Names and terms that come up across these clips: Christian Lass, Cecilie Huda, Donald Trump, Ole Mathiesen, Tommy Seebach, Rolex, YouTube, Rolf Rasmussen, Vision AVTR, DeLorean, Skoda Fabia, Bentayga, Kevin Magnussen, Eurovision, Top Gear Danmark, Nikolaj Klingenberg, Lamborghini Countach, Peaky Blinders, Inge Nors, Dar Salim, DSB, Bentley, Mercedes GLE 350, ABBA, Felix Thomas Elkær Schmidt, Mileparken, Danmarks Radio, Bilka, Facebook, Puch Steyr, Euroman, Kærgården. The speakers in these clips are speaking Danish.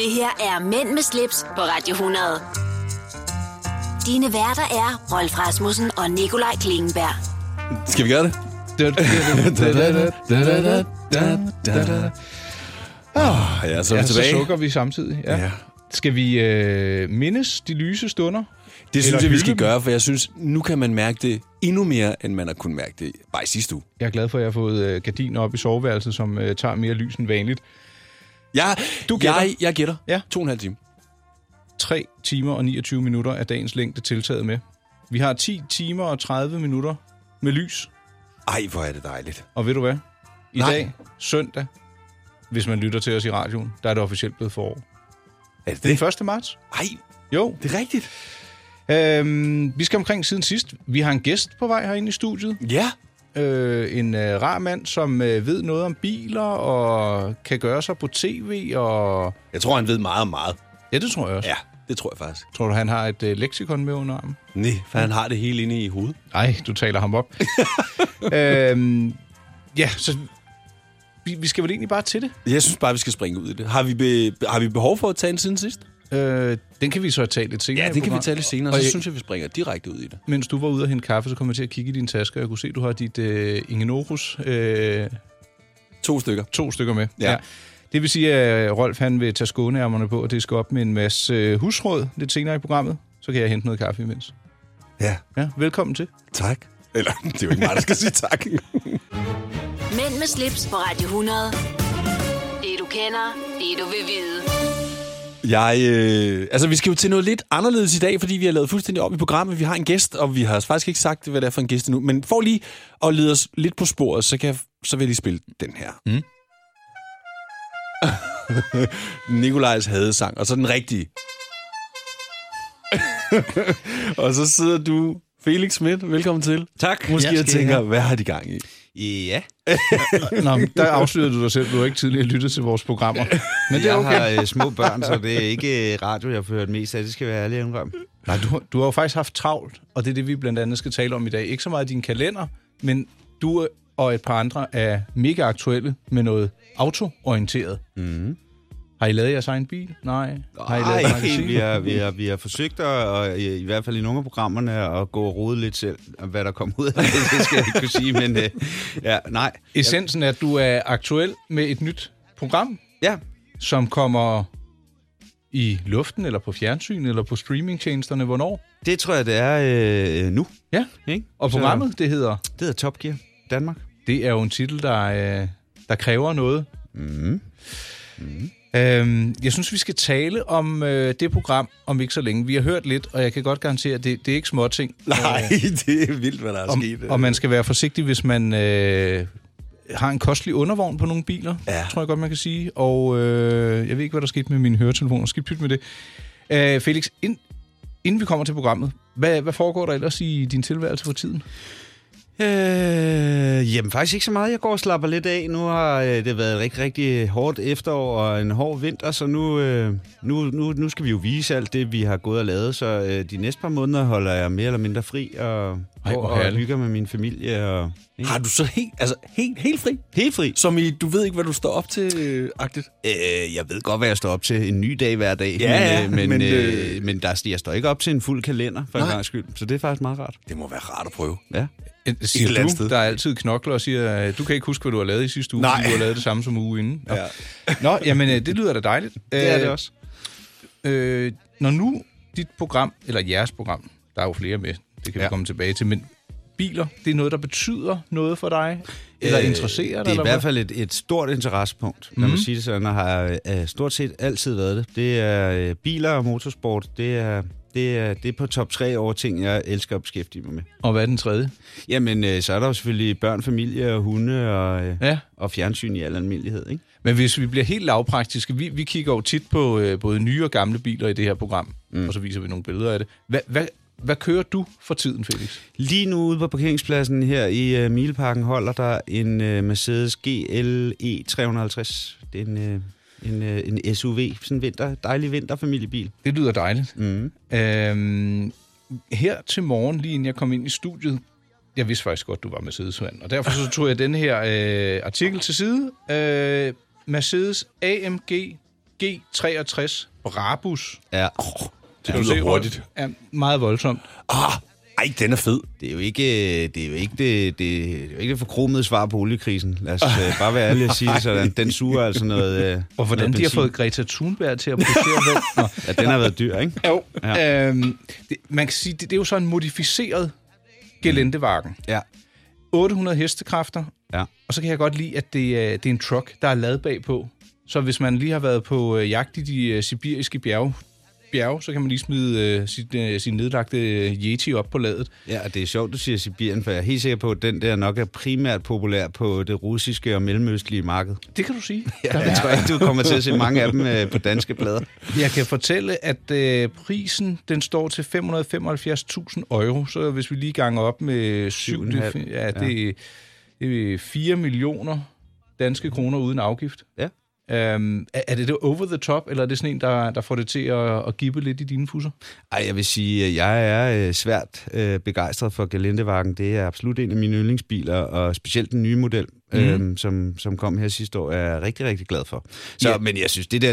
Det her er Mænd med slips på Radio 100. Dine værter er Rolf Rasmussen og Nikolaj Klingenberg. Skal vi gøre det? Ja, så er vi tilbage. Så sukker vi samtidig. Ja. Ja. Skal vi mindes de lyse stunder? Det synes jeg, vi skal gøre, for jeg synes, nu kan man mærke det endnu mere, end man har kunnet mærke det bare i sidste uge. Jeg er glad for, at jeg har fået gardiner op i soveværelset, som tager mere lys end vanligt. Jeg gætter. Ja. 2,5 timer. 3 timer og 29 minutter er dagens længde tiltaget med. Vi har 10 timer og 30 minutter med lys. Ej, hvor er det dejligt. Og ved du hvad? I dag, søndag, hvis man lytter til os i radioen, der er det officielt blevet forår. Er det det? 1. marts. Ej, jo. Det er rigtigt. Vi skal omkring siden sidst. Vi har en gæst på vej herinde i studiet. Ja. En rar mand, som ved noget om biler og kan gøre sig på tv. Og jeg tror, han ved meget om meget. Ja, det tror jeg også. Ja, det tror jeg faktisk. Tror du, han har et leksikon med under armen? Nej, for han har det hele inde i hovedet. Nej, du taler ham op. Så vi skal vel egentlig bare til det? Jeg synes bare, vi skal springe ud i det. Har vi behov for at tage en siden sidst? Den kan vi så tage lidt senere. Ja, den kan vi tage lidt senere, og så synes jeg, vi springer direkte ud i det. Mens du var ude og hente kaffe, så kom jeg til at kigge i dine tasker, og jeg kunne se, at du har dit Inge Nors. 2 stykker. 2 stykker med, ja. Det vil sige, at Rolf han vil tage skåneærmerne på, og det skal op med en masse husråd lidt senere i programmet. Så kan jeg hente noget kaffe imens. Ja. Velkommen til. Tak. Eller, det er jo ikke mig, der skal sige tak. Mænd med slips på Radio 100. Det du kender, det du vil vide. Vi skal jo til noget lidt anderledes i dag, fordi vi har lavet fuldstændig op i programmet. Vi har en gæst, og vi har faktisk ikke sagt, hvad det er for en gæst endnu. Men for lige at lede os lidt på sporet, så vil jeg lige spille den her. Mm. Nikolajs hadesang, og så den rigtige. Og så sidder du, Felix Schmidt. Velkommen til. Tak. Måske jeg tænker, hvad har de gang i? Ja. Nå, der afslørede du dig selv. Du har ikke tidligere lyttet til vores programmer. Men det er okay. Jeg har små børn, så det er ikke radio, jeg har hørt mest af. Det skal være ærlig omgang. Nej, du har jo faktisk haft travlt, og det er det, vi blandt andet skal tale om i dag. Ikke så meget din kalender, men du og et par andre er mega aktuelle med noget autoorienteret. Mm-hmm. Har I lavet jeres egen bil? Nej. Har I lavet magasin? Vi har forsøgt at, i hvert fald i nogle af programmerne, at gå og rode lidt selv. Hvad der kom ud af det skal jeg ikke kunne sige, men nej. Essensen er, at du er aktuel med et nyt program, som kommer i luften, eller på fjernsyn, eller på streamingtjenesterne. Hvornår? Det tror jeg, det er nu. Ja, ikke? Og programmet, det hedder? Det hedder Top Gear Danmark. Det er jo en titel, der kræver noget. Mhm. Mm. Jeg synes, vi skal tale om det program om ikke så længe. Vi har hørt lidt, og jeg kan godt garantere, at det er ikke småting. Nej, det er vildt, hvad der er sket. Og man skal være forsigtig, hvis man har en kostelig undervogn på nogle biler, tror jeg godt, man kan sige. Og jeg ved ikke, hvad der skete med mine høretelefoner. Skal pytte med det. Felix, inden vi kommer til programmet, hvad foregår der ellers i din tilværelse for tiden? Jamen faktisk ikke så meget. Jeg går og slapper lidt af. Nu har det været et rigtig, rigtig hårdt efterår og en hård vinter, så nu skal vi jo vise alt det, vi har gået og lavet. Så de næste par måneder holder jeg mere eller mindre fri og hygger med min familie. Og, har du så helt fri? Helt fri? Som i, du ved ikke, hvad du står op til-agtigt? Jeg ved godt, hvad jeg står op til. En ny dag hver dag. Ja, men jeg står ikke op til en fuld kalender, for en gangs skyld. Så det er faktisk meget rart. Det må være rart at prøve. Ja. Siger du, der er altid knokler og siger, du kan ikke huske, hvad du har lavet i sidste uge, fordi du har lavet det samme som uge inden. Ja. Nå, jamen det lyder da dejligt. Det er det også. Når nu dit program, eller jeres program, der er jo flere med, det kan vi komme tilbage til, men biler, det er noget, der betyder noget for dig, eller interesserer dig? Det er i hvert fald et stort interessepunkt, når man siger det sådan, og har stort set altid været det. Det er biler og motorsport, det er på top 3 over ting, jeg elsker at beskæftige mig med. Og hvad er den tredje? Jamen, så er der jo selvfølgelig børn, familie og hunde og fjernsyn i al almindelighed, ikke? Men hvis vi bliver helt lavpraktiske, vi kigger jo tit på både nye og gamle biler i det her program, og så viser vi nogle billeder af det. Hvad kører du for tiden, Felix? Lige nu ude på parkeringspladsen her i Mileparken holder der en Mercedes GLE 350. Det er en SUV, sådan en dejlig vinterfamiliebil. Det lyder dejligt. Mm. Her til morgen, lige inden jeg kom ind i studiet, jeg vidste faktisk godt, du var Mercedes-mand, og derfor så tog jeg den her artikel til side. Mercedes AMG G63 Brabus. Ja. Det lyder hurtigt. Ja, meget voldsomt. Ej, den er fed. Det er jo ikke det forkromede svar på oliekrisen. Lad os bare være ærlig at sige det sådan. Den suger altså noget og hvordan noget de har fået Greta Thunberg til at producere den. Ja, den har været dyr, ikke? Jo. Ja. Man kan sige, det er jo så en modificeret Geländewagen. Ja. 800 hestekræfter. Ja. Og så kan jeg godt lide, at det er en truck, der er lavet bagpå. Så hvis man lige har været på jagt i de sibiriske bjerge, så kan man lige smide sin nedlagte Yeti op på ladet. Ja, og det er sjovt, du siger Sibirien, for jeg er helt sikker på, at den der nok er primært populær på det russiske og mellemøstlige marked. Det kan du sige. Ja, jeg tror ikke, du kommer til at se mange af dem på danske plader. Jeg kan fortælle, at prisen den står til 575.000 euro, så hvis vi lige ganger op med 7,5, det er 4 millioner danske kroner uden afgift. Ja. Er det over the top, eller er det sådan en, der får det til at gippe lidt i dine fusser? Ej, jeg vil sige, at jeg er svært begejstret for Geländewagen. Det er absolut en af mine yndlingsbiler, og specielt den nye model, som kom her sidste år, er jeg rigtig, rigtig glad for. Så, yeah. Men jeg synes, det der,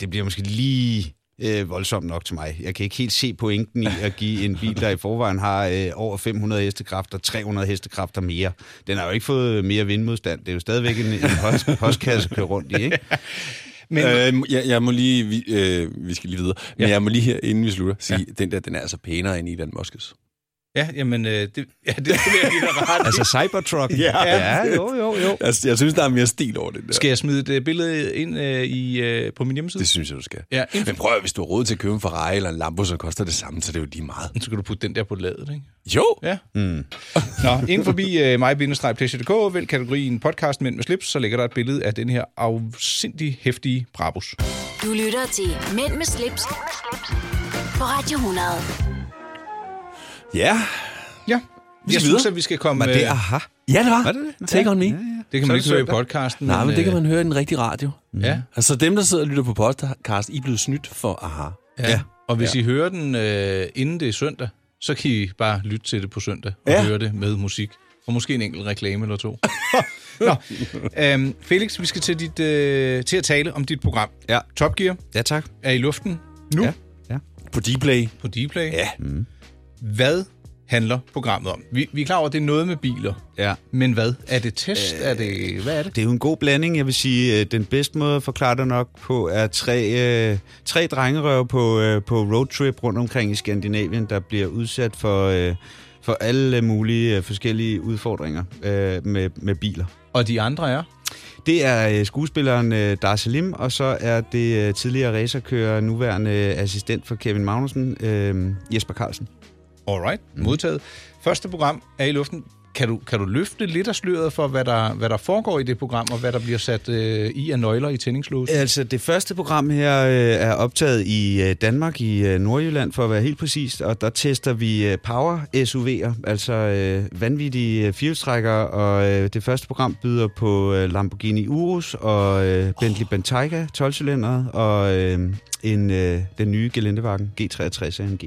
det bliver måske lige voldsomt nok til mig. Jeg kan ikke helt se pointen i at give en bil, der i forvejen har over 500 hestekræfter, 300 hestekræfter mere. Den har jo ikke fået mere vindmodstand. Det er jo stadigvæk en postkasse at køre rundt i, ikke? Men jeg må lige... Vi skal lige videre. Men jeg må lige her, inden vi slutter, sige, den der, den er altså pænere end Elon Musk's. Ja, jamen, det er lige der ret. Altså Cybertruck. Ja, jo. Altså, jeg synes, der er mere stil over det der. Skal jeg smide et billede ind på min hjemmeside? Det synes jeg, du skal. Ja, men prøv at, hvis du har råd til at købe en Ferrari eller en Lambo, så koster det samme, så det er jo lige meget. Så kan du putte den der på ladet, ikke? Jo! Ja. Mm. Nå, inden forbi mig-pleasure.dk, vælg kategorien podcast Mænd med slips, så lægger der et billede af den her afsindig heftige Brabus. Du lytter til Mænd med slips på Radio 100. Ja. Jeg synes, at vi skal komme... Var det aha? Ja, det var. Var det det? Take on me. Ja. Det kan man ikke høre i podcasten. Nej, men det kan man høre i den rigtige radio. Ja. Altså dem, der sidder og lytter på podcast, I er blevet snydt for aha. Ja. Og hvis I hører den inden det er søndag, så kan I bare lytte til det på søndag og høre det med musik. Og måske en enkelt reklame eller to. Nå. Felix, vi skal til til at tale om dit program. Ja. Top Gear. Ja, tak. Er i luften nu. Ja. På D-Play. Ja. Mm. Hvad handler programmet om? Vi er klar over, at det er noget med biler. Ja. Men hvad? Er det test? Hvad er det? Det er jo en god blanding. Jeg vil sige, den bedste måde at forklare det nok på, er tre drengerøve på roadtrip rundt omkring i Skandinavien, der bliver udsat for alle mulige forskellige udfordringer med biler. Og de andre er? Det er skuespilleren Dar Salim, og så er det tidligere racerkører, nuværende assistent for Kevin Magnussen, Jesper Carlsen. Alright, modtaget. Første program er i luften. Kan du løfte lidt af sløret for, hvad der foregår i det program, og hvad der bliver sat i af nøgler i tændingslåsen? Altså, det første program her er optaget i Danmark, i Nordjylland, for at være helt præcist, og der tester vi power-SUV'er, altså vanvittige firehjulstrækkere, og det første program byder på Lamborghini Urus og Bentley Bentayga 12-cylinderet og den nye Geländewagen G63 AMG.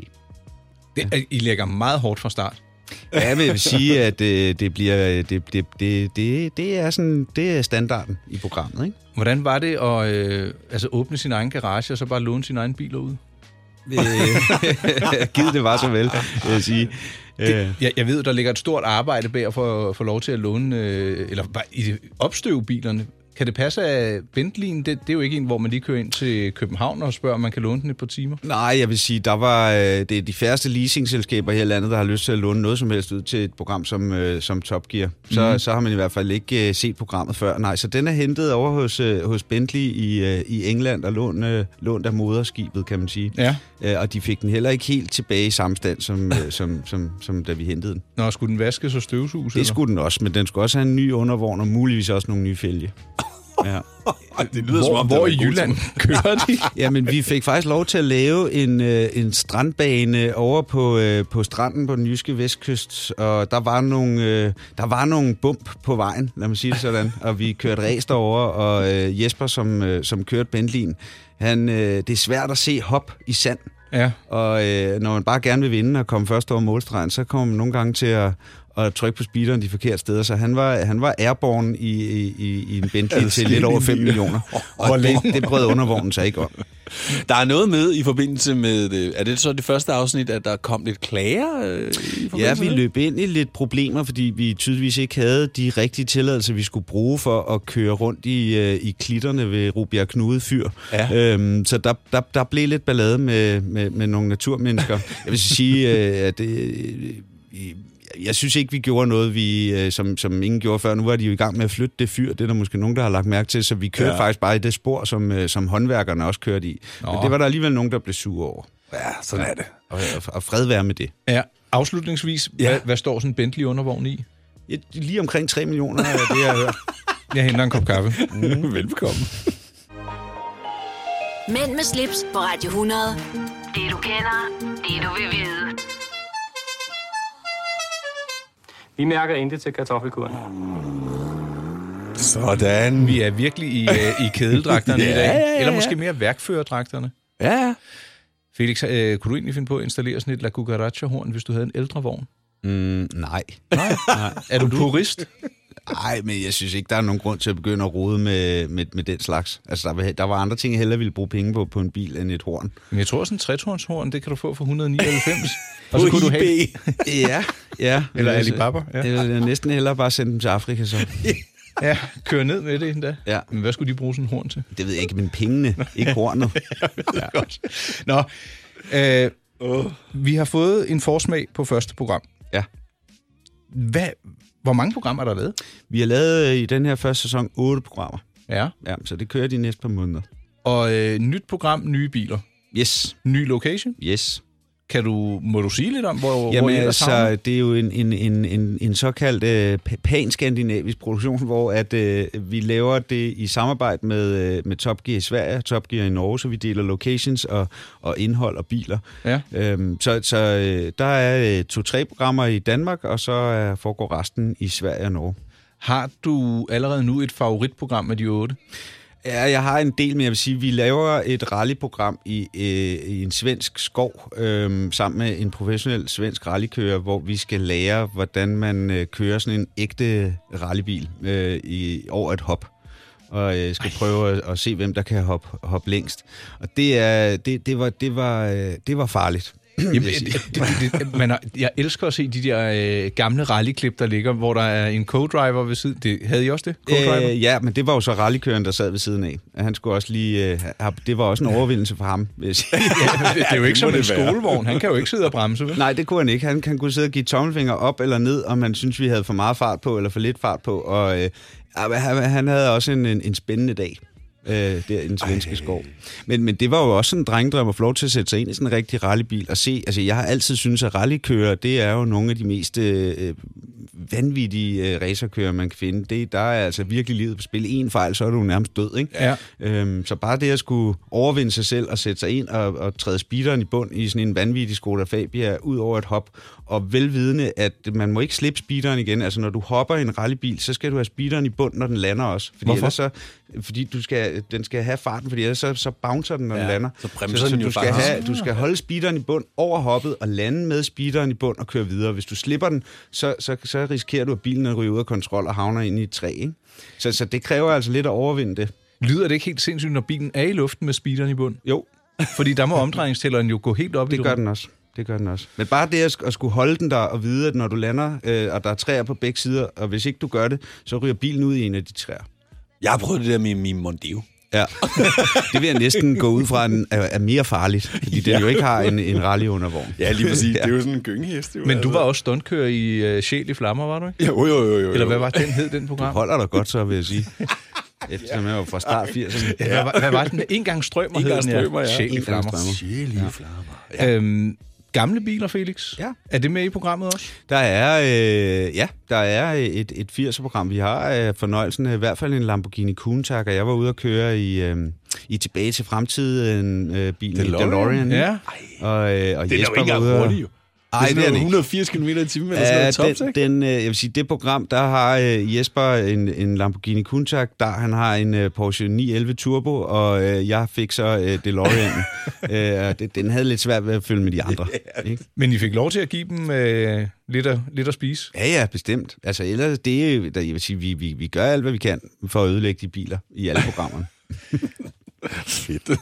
I lægger meget hårdt fra start. Ja, jeg vil sige, at det er standarden i programmet, ikke? Hvordan var det at åbne sin egen garage og så bare låne sin egen bil ud? Givet det var så vel, vil jeg sige. Jeg ved, der ligger et stort arbejde bag for at få lov til at låne, eller opstøve bilerne. Kan det passe, at Bentley'en, det er jo ikke en, hvor man lige kører ind til København og spørger, om man kan låne den et par timer? Nej, jeg vil sige, det er de færreste leasingselskaber her i landet, der har lyst til at låne noget som helst ud til et program som Top Gear. Så har man i hvert fald ikke set programmet før. Nej, så den er hentet over hos Bentley i England og lånt af moderskibet, kan man sige. Ja. Og de fik den heller ikke helt tilbage i samme stand, som da vi hentede den. Nå, skulle den vaskes og støvsuges? Det skulle den også, men den skulle også have en ny undervogn og muligvis også nogle nye fælge. Ja. Det lyder som om, hvor i Jylland kører de? Jamen, vi fik faktisk lov til at lave en strandbane over på stranden på den jyske vestkyst, og der var nogle bump på vejen, lad mig sige det sådan, og vi kørte ræs derover, og Jesper, som kørte Bentley'en, han, det er svært at se hop i sand. Ja. Og når man bare gerne vil vinde og komme først over målstregen, så kommer man nogle gange til at og trykke på speederen de forkerte steder, så han var airborne i en Bentley til lidt over 5 millioner. Og det brød undervognen sig ikke om. Der er noget med i forbindelse med... Er det så det første afsnit, at der kom lidt klager? Ja, vi løb ind i lidt problemer, fordi vi tydeligvis ikke havde de rigtige tilladelser, vi skulle bruge for at køre rundt i klitterne ved Rubjerg Knude Fyr. Ja. Så der blev lidt ballade med nogle naturmennesker. Jeg vil sige, at jeg synes ikke, vi gjorde noget, som ingen gjorde før. Nu var de jo i gang med at flytte det fyr. Det er der måske nogen, der har lagt mærke til. Så vi kørte faktisk bare i det spor, som håndværkerne også kørte i. Nå. Men det var der alligevel nogen, der blev sure over. Ja, sådan er det. Og fred være med det. Ja, afslutningsvis, hvad står sådan en Bentley-undervogn i? Ja, lige omkring 3 millioner er det, jeg hører. Jeg henter en kop kaffe. Mm. Velbekomme. Mænd med slips på Radio 100. Det du kender, det du vil vide. Vi mærker intet til kartoffelkuren. Sådan. Vi er virkelig i kædedragterne i dag. Ja. Eller måske mere værkførerdragterne. Ja. Felix, kunne du egentlig finde på at installere sådan et La Cucaracha-horn, hvis du havde en ældre vogn? Nej. Er du purist? Nej, men jeg synes ikke, der er nogen grund til at begynde at rode med den slags. Altså, der var andre ting, jeg hellere ville bruge penge på en bil end et horn. Men jeg tror sådan en træthornshorn, det kan du få for 199. Og så kunne du have... Ja. Eller Alibaba. Ja. Eller næsten hellere bare sende dem til Afrika, så... Ja, køre ned med det endda. Ja. Men hvad skulle de bruge sådan en horn til? Det ved jeg ikke, men pengene, ikke hornet. Godt. Nå, vi har fået en forsmag på første program. Ja. Hvor mange programmer er der lavet? Vi har lavet i den her første sæson 8 programmer. Ja. Så det kører de næste par måneder. Og nyt program, nye biler. Yes. Ny location? Yes. Må du sige lidt om, hvor I ellers havner? Det er jo en såkaldt pan-skandinavisk produktion, hvor at, vi laver det i samarbejde med Top Gear i Sverige, Top Gear i Norge, så vi deler locations og indhold og biler. Ja. Så der er 2-3 programmer i Danmark, og så foregår resten i Sverige og Norge. Har du allerede nu et favoritprogram af de 8? Ja, jeg har en del, men jeg vil sige, at vi laver et rallyprogram i en svensk skov sammen med en professionel svensk rallykører, hvor vi skal lære, hvordan man kører sådan en ægte rallybil over et hop. Og skal prøve at se, hvem der kan hoppe længst. Og det var farligt. Jeg elsker at se de der gamle rallyklip, der ligger, hvor der er en co-driver ved siden. Havde I også det? Co-driver? Ja, men det var jo så rallykøren, der sad ved siden af. Han skulle også lige... det var også en overvindelse for ham. Ja, det er jo ikke som en skolevogn. Han kan jo ikke sidde og bremse. Vel? Nej, det kunne han ikke. Han kunne sidde og give tommelfinger op eller ned, om man synes vi havde for meget fart på, eller for lidt fart på. Og han havde også en spændende dag. Der i den svenske skov. Men det var jo også en drengedrøm at få lov til at sætte sig ind i sådan en rigtig rallybil og se. Altså, jeg har altid syntes, at rallykører, det er jo nogle af de mest vanvittige racerkører, man kan finde. Der er altså virkelig livet på spil. En fejl, så er du nærmest død, ikke? Ja. Så bare det at skulle overvinde sig selv og sætte sig ind og træde speederen i bund i sådan en vanvittig Skoda Fabia ud over et hop, og velvidende, at man må ikke slippe speederen igen. Altså, når du hopper i en rallybil, så skal du have speederen i bund, når den lander også. Hvorfor? Fordi den skal have farten, fordi ellers så bouncer den, når den lander. Så du skal holde speederen i bund over hoppet og lande med speederen i bund og køre videre. Hvis du slipper den, så risikerer du, at bilen ryger ud af kontrol og havner ind i et træ. Ikke? Så det kræver altså lidt at overvinde det. Lyder det ikke helt sindssygt, når bilen er i luften med speederen i bund? Jo. Fordi der må omdrejningstælleren jo gå helt op i det. Det gør den også. Men bare det at skulle holde den der og vide, at når du lander, og der er træer på begge sider, og hvis ikke du gør det, så ryger bilen ud i en af de træer. Jeg har prøvet det der med min Mondeo. Ja, det vil jeg næsten gå ud fra, er mere farligt, fordi det jo ikke har en rallyundervogn. Ja, lige præcis. Ja. Det er jo sådan en gyngehest. Men du var også stuntkører i Sjæl i Flammer, var du ikke? Jo. Eller hvad var den hed, den program? Du holder dig godt, så vil jeg sige. Eftersom jeg var fra start 80'erne. Ja. Hvad var den? Engangsstrømmer hed den, ja. Sjæl i Flammer. Ja. Gamle biler, Felix? Ja. Er det med i programmet også? Der er et 80'er-program. Vi har fornøjelsen af i hvert fald en Lamborghini Countach, og jeg var ude at køre i Tilbage til Fremtiden-bilen DeLorean. Ja. Og Jesper var ude Ej, det er sådan 180 km i timen eller sådan noget topsæk. Jeg vil sige, det program, der har Jesper en Lamborghini Countach, der han har en Porsche 911 turbo, og jeg fik så DeLorean. Den havde lidt svært ved at følge med de andre. Ja. Ikke? Men I fik lov til at give dem lidt at spise? Ja, bestemt. Altså ellers, det, jeg vil sige, vi gør alt, hvad vi kan for at ødelægge de biler i alle programmerne. Fedt.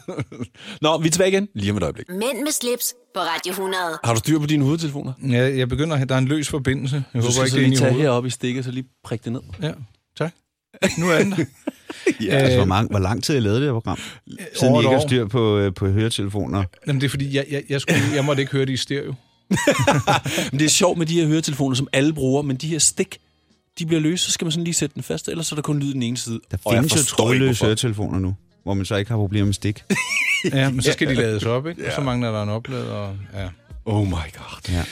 Nå, vi er tilbage igen lige om et øjeblik. Mænd med slips på Radio 100. Har du styr på dine hovedtelefoner? Ja, jeg begynder. Der er en løs forbindelse. Jeg håber ikke, det er i hovedet. Heroppe i stikket, så lige prik det ned. Ja, tak. Nu er den der. Ja, altså, hvor lang tid jeg lavede det her program? Siden I ikke har styr på høretelefoner. Jamen, det er fordi, jeg måtte ikke høre det i stereo. Men det er sjovt med de her høretelefoner, som alle bruger, men de her stik, de bliver løse, så skal man sådan lige sætte den fast, ellers så der kun lyd den ene side. Der findes trådløse høretelefoner nu, hvor man så ikke har problemer med stik. Ja, men så skal de lades op, ikke? Ja. Og så mangler der en oplader. Og... Ja. Oh my god. Ja.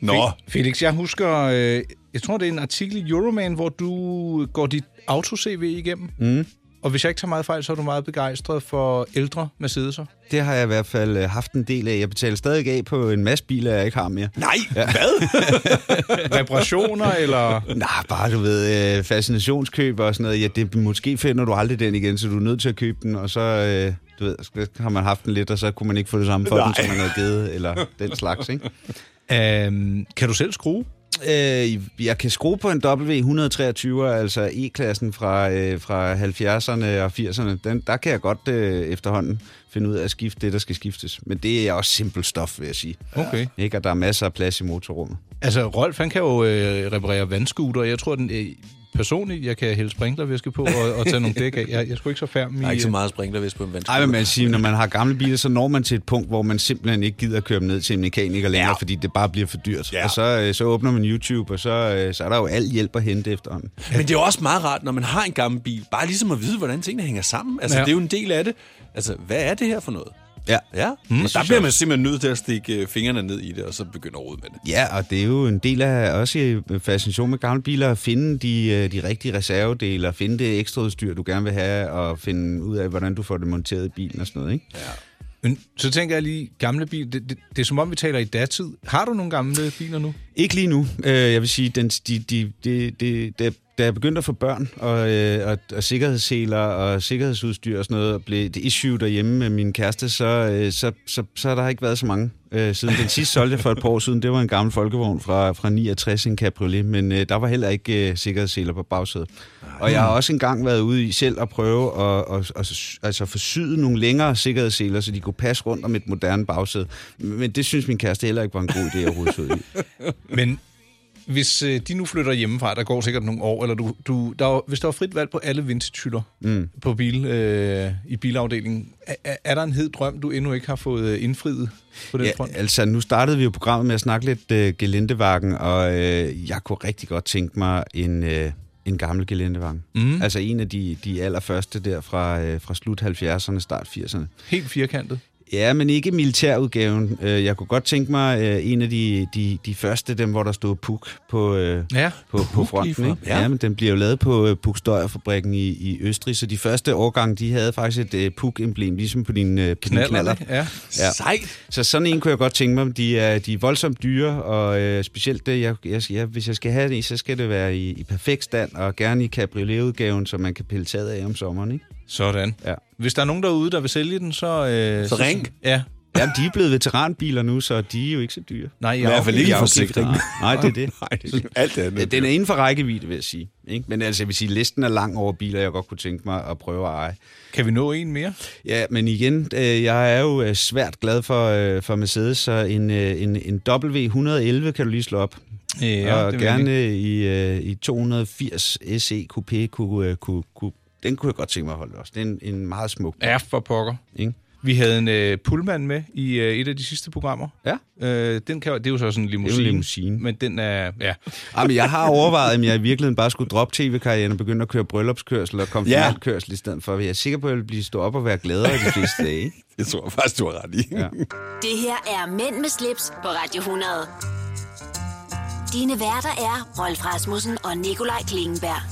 Nå. Felix, jeg husker... jeg tror, det er en artikel i Euroman, hvor du går dit auto-CV igennem. Mm. Og hvis jeg ikke tager meget fejl, så er du meget begejstret for ældre Mercedes'er. Det har jeg i hvert fald haft en del af. Jeg betaler stadig af på en masse biler, jeg ikke har mere. Nej, ja. Hvad? Reparationer eller? Nej, bare du ved, fascinationskøb og sådan noget. Ja, det, måske finder du aldrig den igen, så du er nødt til at købe den, og så... Du ved, så har man haft den lidt, og så kunne man ikke få det samme for den, som man havde givet, eller den slags, ikke? Kan du selv skrue? Jeg kan skrue på en W123, altså E-klassen fra 70'erne og 80'erne. Der kan jeg godt efterhånden finde ud af at skifte det, der skal skiftes. Men det er også simpelt stof, vil jeg sige. Okay. Ikke? Og der er masser af plads i motorrummet. Altså, Rolf, han kan jo reparere vandskuter, og jeg tror, den... Personligt, jeg kan hælde sprinklervæske på og tage nogle dæk af. Jeg skulle ikke så færdig. Der er ikke så meget sprinklervæske på en vandskuter. Nej, men man siger, når man har gamle biler, så når man til et punkt, hvor man simpelthen ikke gider at køre dem ned til en mekaniker længere, fordi det bare bliver for dyrt. Ja. Og så åbner man YouTube, og så er der jo al hjælp at hente efterhånden. Men det er jo også meget rart, når man har en gammel bil, bare ligesom at vide, hvordan tingene hænger sammen. Altså, det er jo en del af det. Altså, hvad er det her for noget? Ja. Mm. Der bliver man simpelthen nødt til at stikke fingrene ned i det, og så begynder at rode med det. Ja, og det er jo en del af også fascination med gamle biler, at finde de rigtige reservedele, og finde det ekstra udstyr, du gerne vil have, og finde ud af, hvordan du får det monteret i bilen og sådan noget, ikke? Ja. Men så tænker jeg lige, gamle biler, det er som om vi taler i datid. Har du nogle gamle biler nu? Ikke lige nu. Jeg vil sige, da jeg begyndte at få børn og sikkerhedsseler og sikkerhedsudstyr og sådan noget, og blev det issue derhjemme med min kæreste, så har der ikke været så mange siden. Den sidste solgte jeg for et par år siden, det var en gammel folkevogn fra 69, en Caprioli, men der var heller ikke sikkerhedsseler på bagsædet. Og jeg har også engang været ude i selv at prøve at forsyde nogle længere sikkerhedsseler, så de kunne passe rundt om et moderne bagsæde. Men det synes min kæreste heller ikke var en god idé at rydde ud i. Men... Hvis de nu flytter hjemmefra, der går sikkert nogle år, eller hvis der er frit valg på alle vintage-hylder på i bilafdelingen, er der en hed drøm, du endnu ikke har fået indfriet på den front? Altså nu startede vi jo programmet med at snakke lidt Geländewagen, og jeg kunne rigtig godt tænke mig en gammel Geländewagen. Mm. Altså en af de allerførste der fra slut 70'erne, start 80'erne. Helt firkantet? Ja, men ikke militærudgaven. Jeg kunne godt tænke mig en af de første, dem hvor der stod Puch på fronten. Ikke? Ja, men den bliver jo lavet på Puch Steyr-fabrikken i Østrig, så de første årgange, de havde faktisk et Puch-emblem, ligesom på din knaller. Ja. Sejt! Så sådan en kunne jeg godt tænke mig. De er voldsomt dyre, og specielt det, hvis jeg skal have det, så skal det være i perfekt stand, og gerne i cabriolet-udgaven, så man kan pille taget af om sommeren, ikke? Sådan. Ja. Hvis der er nogen derude, der vil sælge den, så ring. Ja. Jamen, de er blevet veteranbiler nu, så de er jo ikke så dyre. Nej, i hvert fald ikke forsikring. Nej, det er det. Nej, det er alt andet. Den er inden for rækkevidde, vil jeg sige. Ikke? Men altså, jeg vil sige, listen er lang over biler, jeg godt kunne tænke mig at prøve at eje. Kan vi nå en mere? Ja, men igen, jeg er jo svært glad for Mercedes, så en W111 kan du lige slå op. Ja, og gerne i 280 SE Coupé kunne den kunne jeg godt tænke mig at holde også. Det er en meget smuk... Ja, for pokker. Ingen? Vi havde en Pullman med i et af de sidste programmer. Ja. Det er jo så sådan en limousine. Men den er... Ja. Jamen, jeg har overvejet, om jeg i virkeligheden bare skulle droppe tv-karrieren og begynde at køre bryllupskørsel og konfirmandkørsel i stedet for. Jeg er sikker på, at jeg vil blive stå op og være gladere de fleste dage. Det tror jeg faktisk, du har ret i. Ja. Det her er Mænd med slips på Radio 100. Dine værter er Rolf Rasmussen og Nikolaj Klingenberg.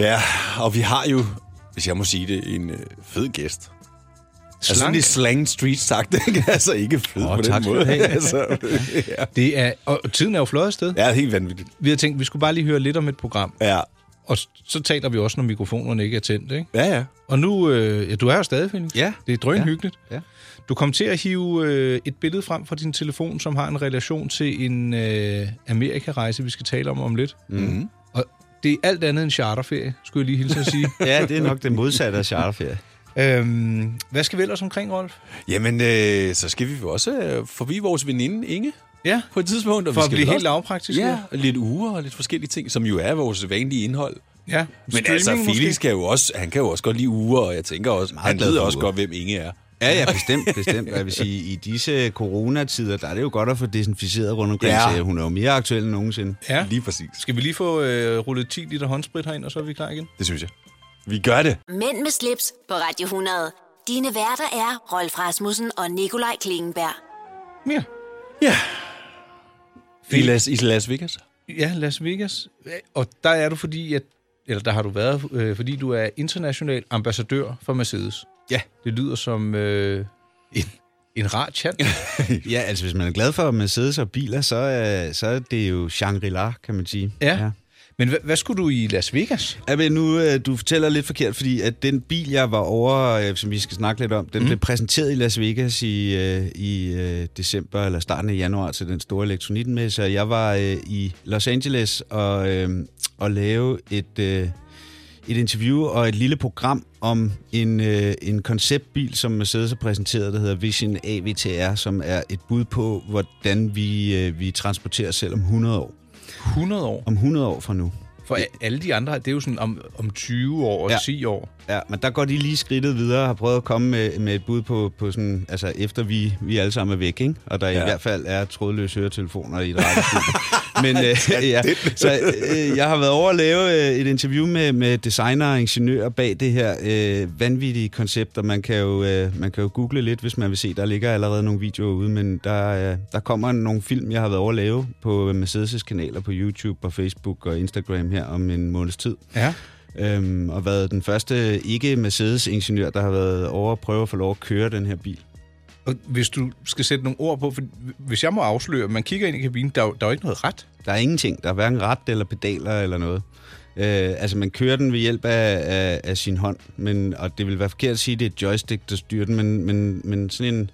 Ja, og vi har jo, hvis jeg må sige det, en fed gæst. Slank. Altså, lige slang street sagt, det kan altså ikke flyde på den måde. Altså, ja. Det er, og tiden er jo fløjet afsted. Ja, helt vanvittigt. Vi har tænkt, vi skulle bare lige høre lidt om et program. Ja. Og så taler vi også, når mikrofonerne ikke er tændt, ikke? Ja, ja. Og nu, ja, du er jo stadig, Felix. Ja. Det er drønhyggeligt. Ja. Ja. Du kom til at hive et billede frem fra din telefon, som har en relation til en Amerika-rejse, vi skal tale om lidt. Mm-hmm. Og det er alt andet end charterferie, skulle jeg lige hilse at sige. Ja, det er nok det modsatte af charterferie. Hvad skal vi ellers omkring, Rolf? Jamen, så skal vi jo også forbi vores veninde, Inge. Ja, på et tidspunkt. Og for vi skal blive helt lavpraktisk. Ja, lidt uger og lidt forskellige ting, som jo er vores vanlige indhold. Ja, men altså, Felix kan jo også, han kan jo også godt lide uger, og jeg tænker også, han ved også godt, hvem Inge er. Ja, bestemt. Jeg vil sige, i disse coronatider, der er det jo godt at få desinficeret rundt omkring, så hun er jo mere aktuel end nogensinde. Ja, lige præcis. Skal vi lige få rullet 10 liter håndsprit herind, og så er vi klar igen? Det synes jeg. Vi gør det. Mænd med slips på Radio 100. Dine værter er Rolf Rasmussen og Nikolaj Klingenberg. Ja. Ja. I Las Vegas? Ja, Las Vegas. Og der er du fordi, at, eller der har du været, fordi du er international ambassadør for Mercedes. Ja. Det lyder som en rar chat. Ja, altså hvis man er glad for Mercedes og biler, så er det jo Shangri-La, kan man sige. Ja. Men hvad skulle du i Las Vegas? Jamen nu, du fortæller lidt forkert, fordi at den bil, jeg var over, som vi skal snakke lidt om, den blev præsenteret i Las Vegas i december eller starten af januar til den store elektronikmesse. Jeg var i Los Angeles og lave et interview og et lille program om en konceptbil, som Mercedes har præsenteret, der hedder Vision AVTR, som er et bud på, hvordan vi transporterer os selv om 100 år. 100 år? Om 100 år fra nu. For alle de andre, det er jo sådan om 20 år og 10 år. Ja, men der går de lige skridtet videre og har prøvet at komme med et bud på sådan, altså efter vi alle sammen er væk, ikke? Og der i hvert fald er trådløse høretelefoner i et men så jeg har været over at lave et interview med designer og ingeniører bag det her vanvittige koncept, og man kan jo google lidt, hvis man vil se. Der ligger allerede nogle videoer ude, men der kommer nogle film, jeg har været over at lave på Mercedes' kanaler på YouTube og Facebook og Instagram her om en måneds tid. Ja. Og været den første ikke-Mercedes-ingeniør, der har været over at prøve at få lov at køre den her bil. Og hvis du skal sætte nogle ord på, for hvis jeg må afsløre, man kigger ind i kabinen, der er ikke noget rat. Der er ingenting. Der er hverken rat eller pedaler eller noget. Altså, man kører den ved hjælp af sin hånd, men, og det vil være forkert at sige, at det er et joystick, der styrer den, men sådan en...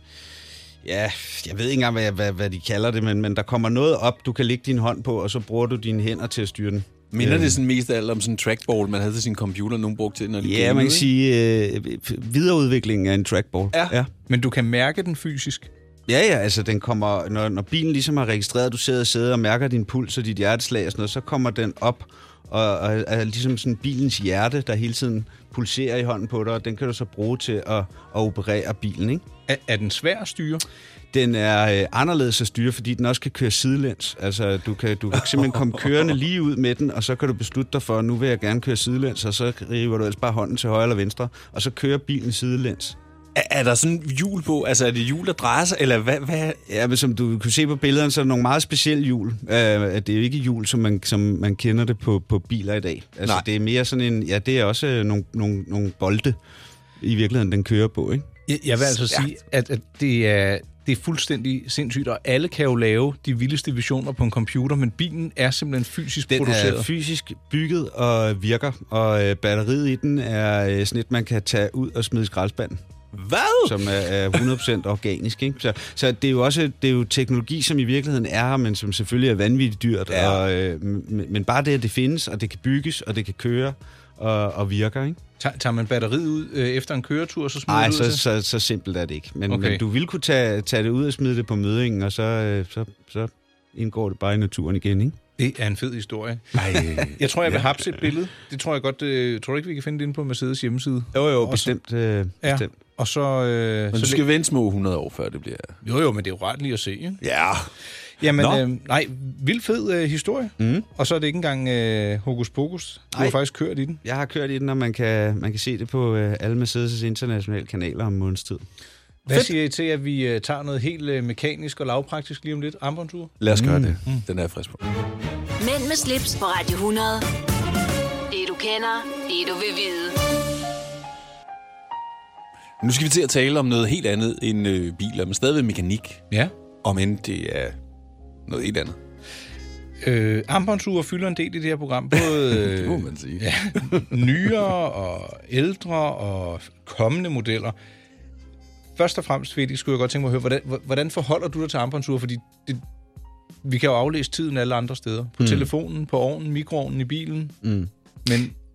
Ja, jeg ved ikke engang, hvad de kalder det, men der kommer noget op, du kan lægge din hånd på, og så bruger du dine hænder til at styre den. Minder det sådan mest af alt om sådan en trackball, man havde til sin computer, nogen brugte til, når de gamede? Ja, man kan sige, videreudviklingen af en trackball. Ja. Ja, men du kan mærke den fysisk? Ja, altså den kommer, når bilen ligesom har registreret, du sidder og mærker din puls og dit hjerteslag og sådan noget, så kommer den op, og er ligesom sådan bilens hjerte, der hele tiden pulserer i hånden på dig, og den kan du så bruge til at operere bilen, ikke? Er den svær at styre? Den er anderledes at styre, fordi den også kan køre sidelæns. Altså, du kan simpelthen komme kørende lige ud med den, og så kan du beslutte dig for, at nu vil jeg gerne køre sidelæns, og så river du altså bare hånden til højre eller venstre, og så kører bilen sidelæns. Er der sådan hjul på? Altså, er det hjul, der drejer sig, eller hvad? Ja, men som du kan se på billederne, så er der nogle meget specielle hjul. Det er jo ikke hjul, som man kender det på biler i dag. Altså, det er mere sådan en... Ja, det er også nogle bolde, i virkeligheden, den kører på, ikke? Jeg vil altså sige, at det er fuldstændig sindssygt, og alle kan jo lave de vildeste visioner på en computer, men bilen er simpelthen fysisk produceret. Den er fysisk bygget og virker, og batteriet i den er sådan et, man kan tage ud og smide i skraldespanden. Hvad? Som er 100% organisk, ikke? Så det er jo også teknologi, som i virkeligheden er her, men som selvfølgelig er vanvittigt dyrt. Ja. Men bare det, at det findes, og det kan bygges, og det kan køre og virker, ikke? Tager man batteriet ud efter en køretur, så smider det ud? Nej, så simpelt er det ikke. Men, okay. Men du vil kunne tage det ud og smide det på mødingen, og så indgår det bare i naturen igen, ikke? Det er en fed historie. Ej. Jeg tror, jeg vil hapse et billede. Det tror jeg godt. Tror ikke, vi kan finde det inde på Mercedes hjemmeside? Jo, bestemt. Bestemt. Og så... men du skal vente små 100 år, før det bliver... Jo, men det er jo ret lige at se, ikke? Ja. Jamen, nej, vildt fed historie. Mm. Og så er det ikke engang hokus pokus. Du har faktisk kørt i den. Jeg har kørt i den, og man kan se det på alle Mercedes' internationale kanaler om måneds tid. Hvad siger I til, at vi tager noget helt mekanisk og lavpraktisk lige om lidt? Armbåndtur? Lad os gøre det. Den er jeg frisk på. Mænd med slips på Radio 100. Det du kender, det du vil vide. Nu skal vi til at tale om noget helt andet end biler, men stadigvæk mekanik. Ja. Om end det er noget helt andet. Armbåndsure fylder en del i det her program. Både det må man sige. Ja, nyere og ældre og kommende modeller. Først og fremmest, Felix, skulle jeg godt tænke mig at høre, hvordan forholder du dig til armbåndsure? Fordi vi kan jo aflæse tiden alle andre steder. På telefonen, på ovnen, mikroovnen, i bilen. Men...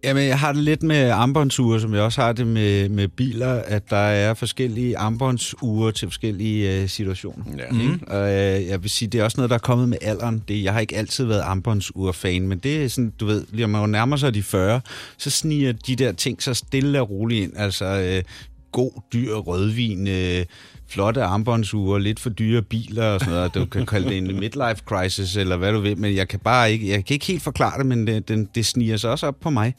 Jamen, jeg har det lidt med armbåndsure, som jeg også har det med biler, at der er forskellige armbåndsure til forskellige situationer. Ja. Og jeg vil sige, det er også noget, der er kommet med alderen. Jeg har ikke altid været armbåndsure-fan, men det er sådan, du ved, når man nærmer sig de 40, så sniger de der ting så stille og roligt ind. Altså, god, dyr rødvin... flotte armbåndsure, lidt for dyre biler og sådan noget. Du kan kalde det en midlife crisis, eller hvad du vil, men jeg kan bare ikke, jeg kan ikke helt forklare det, men det sniger sig også op på mig.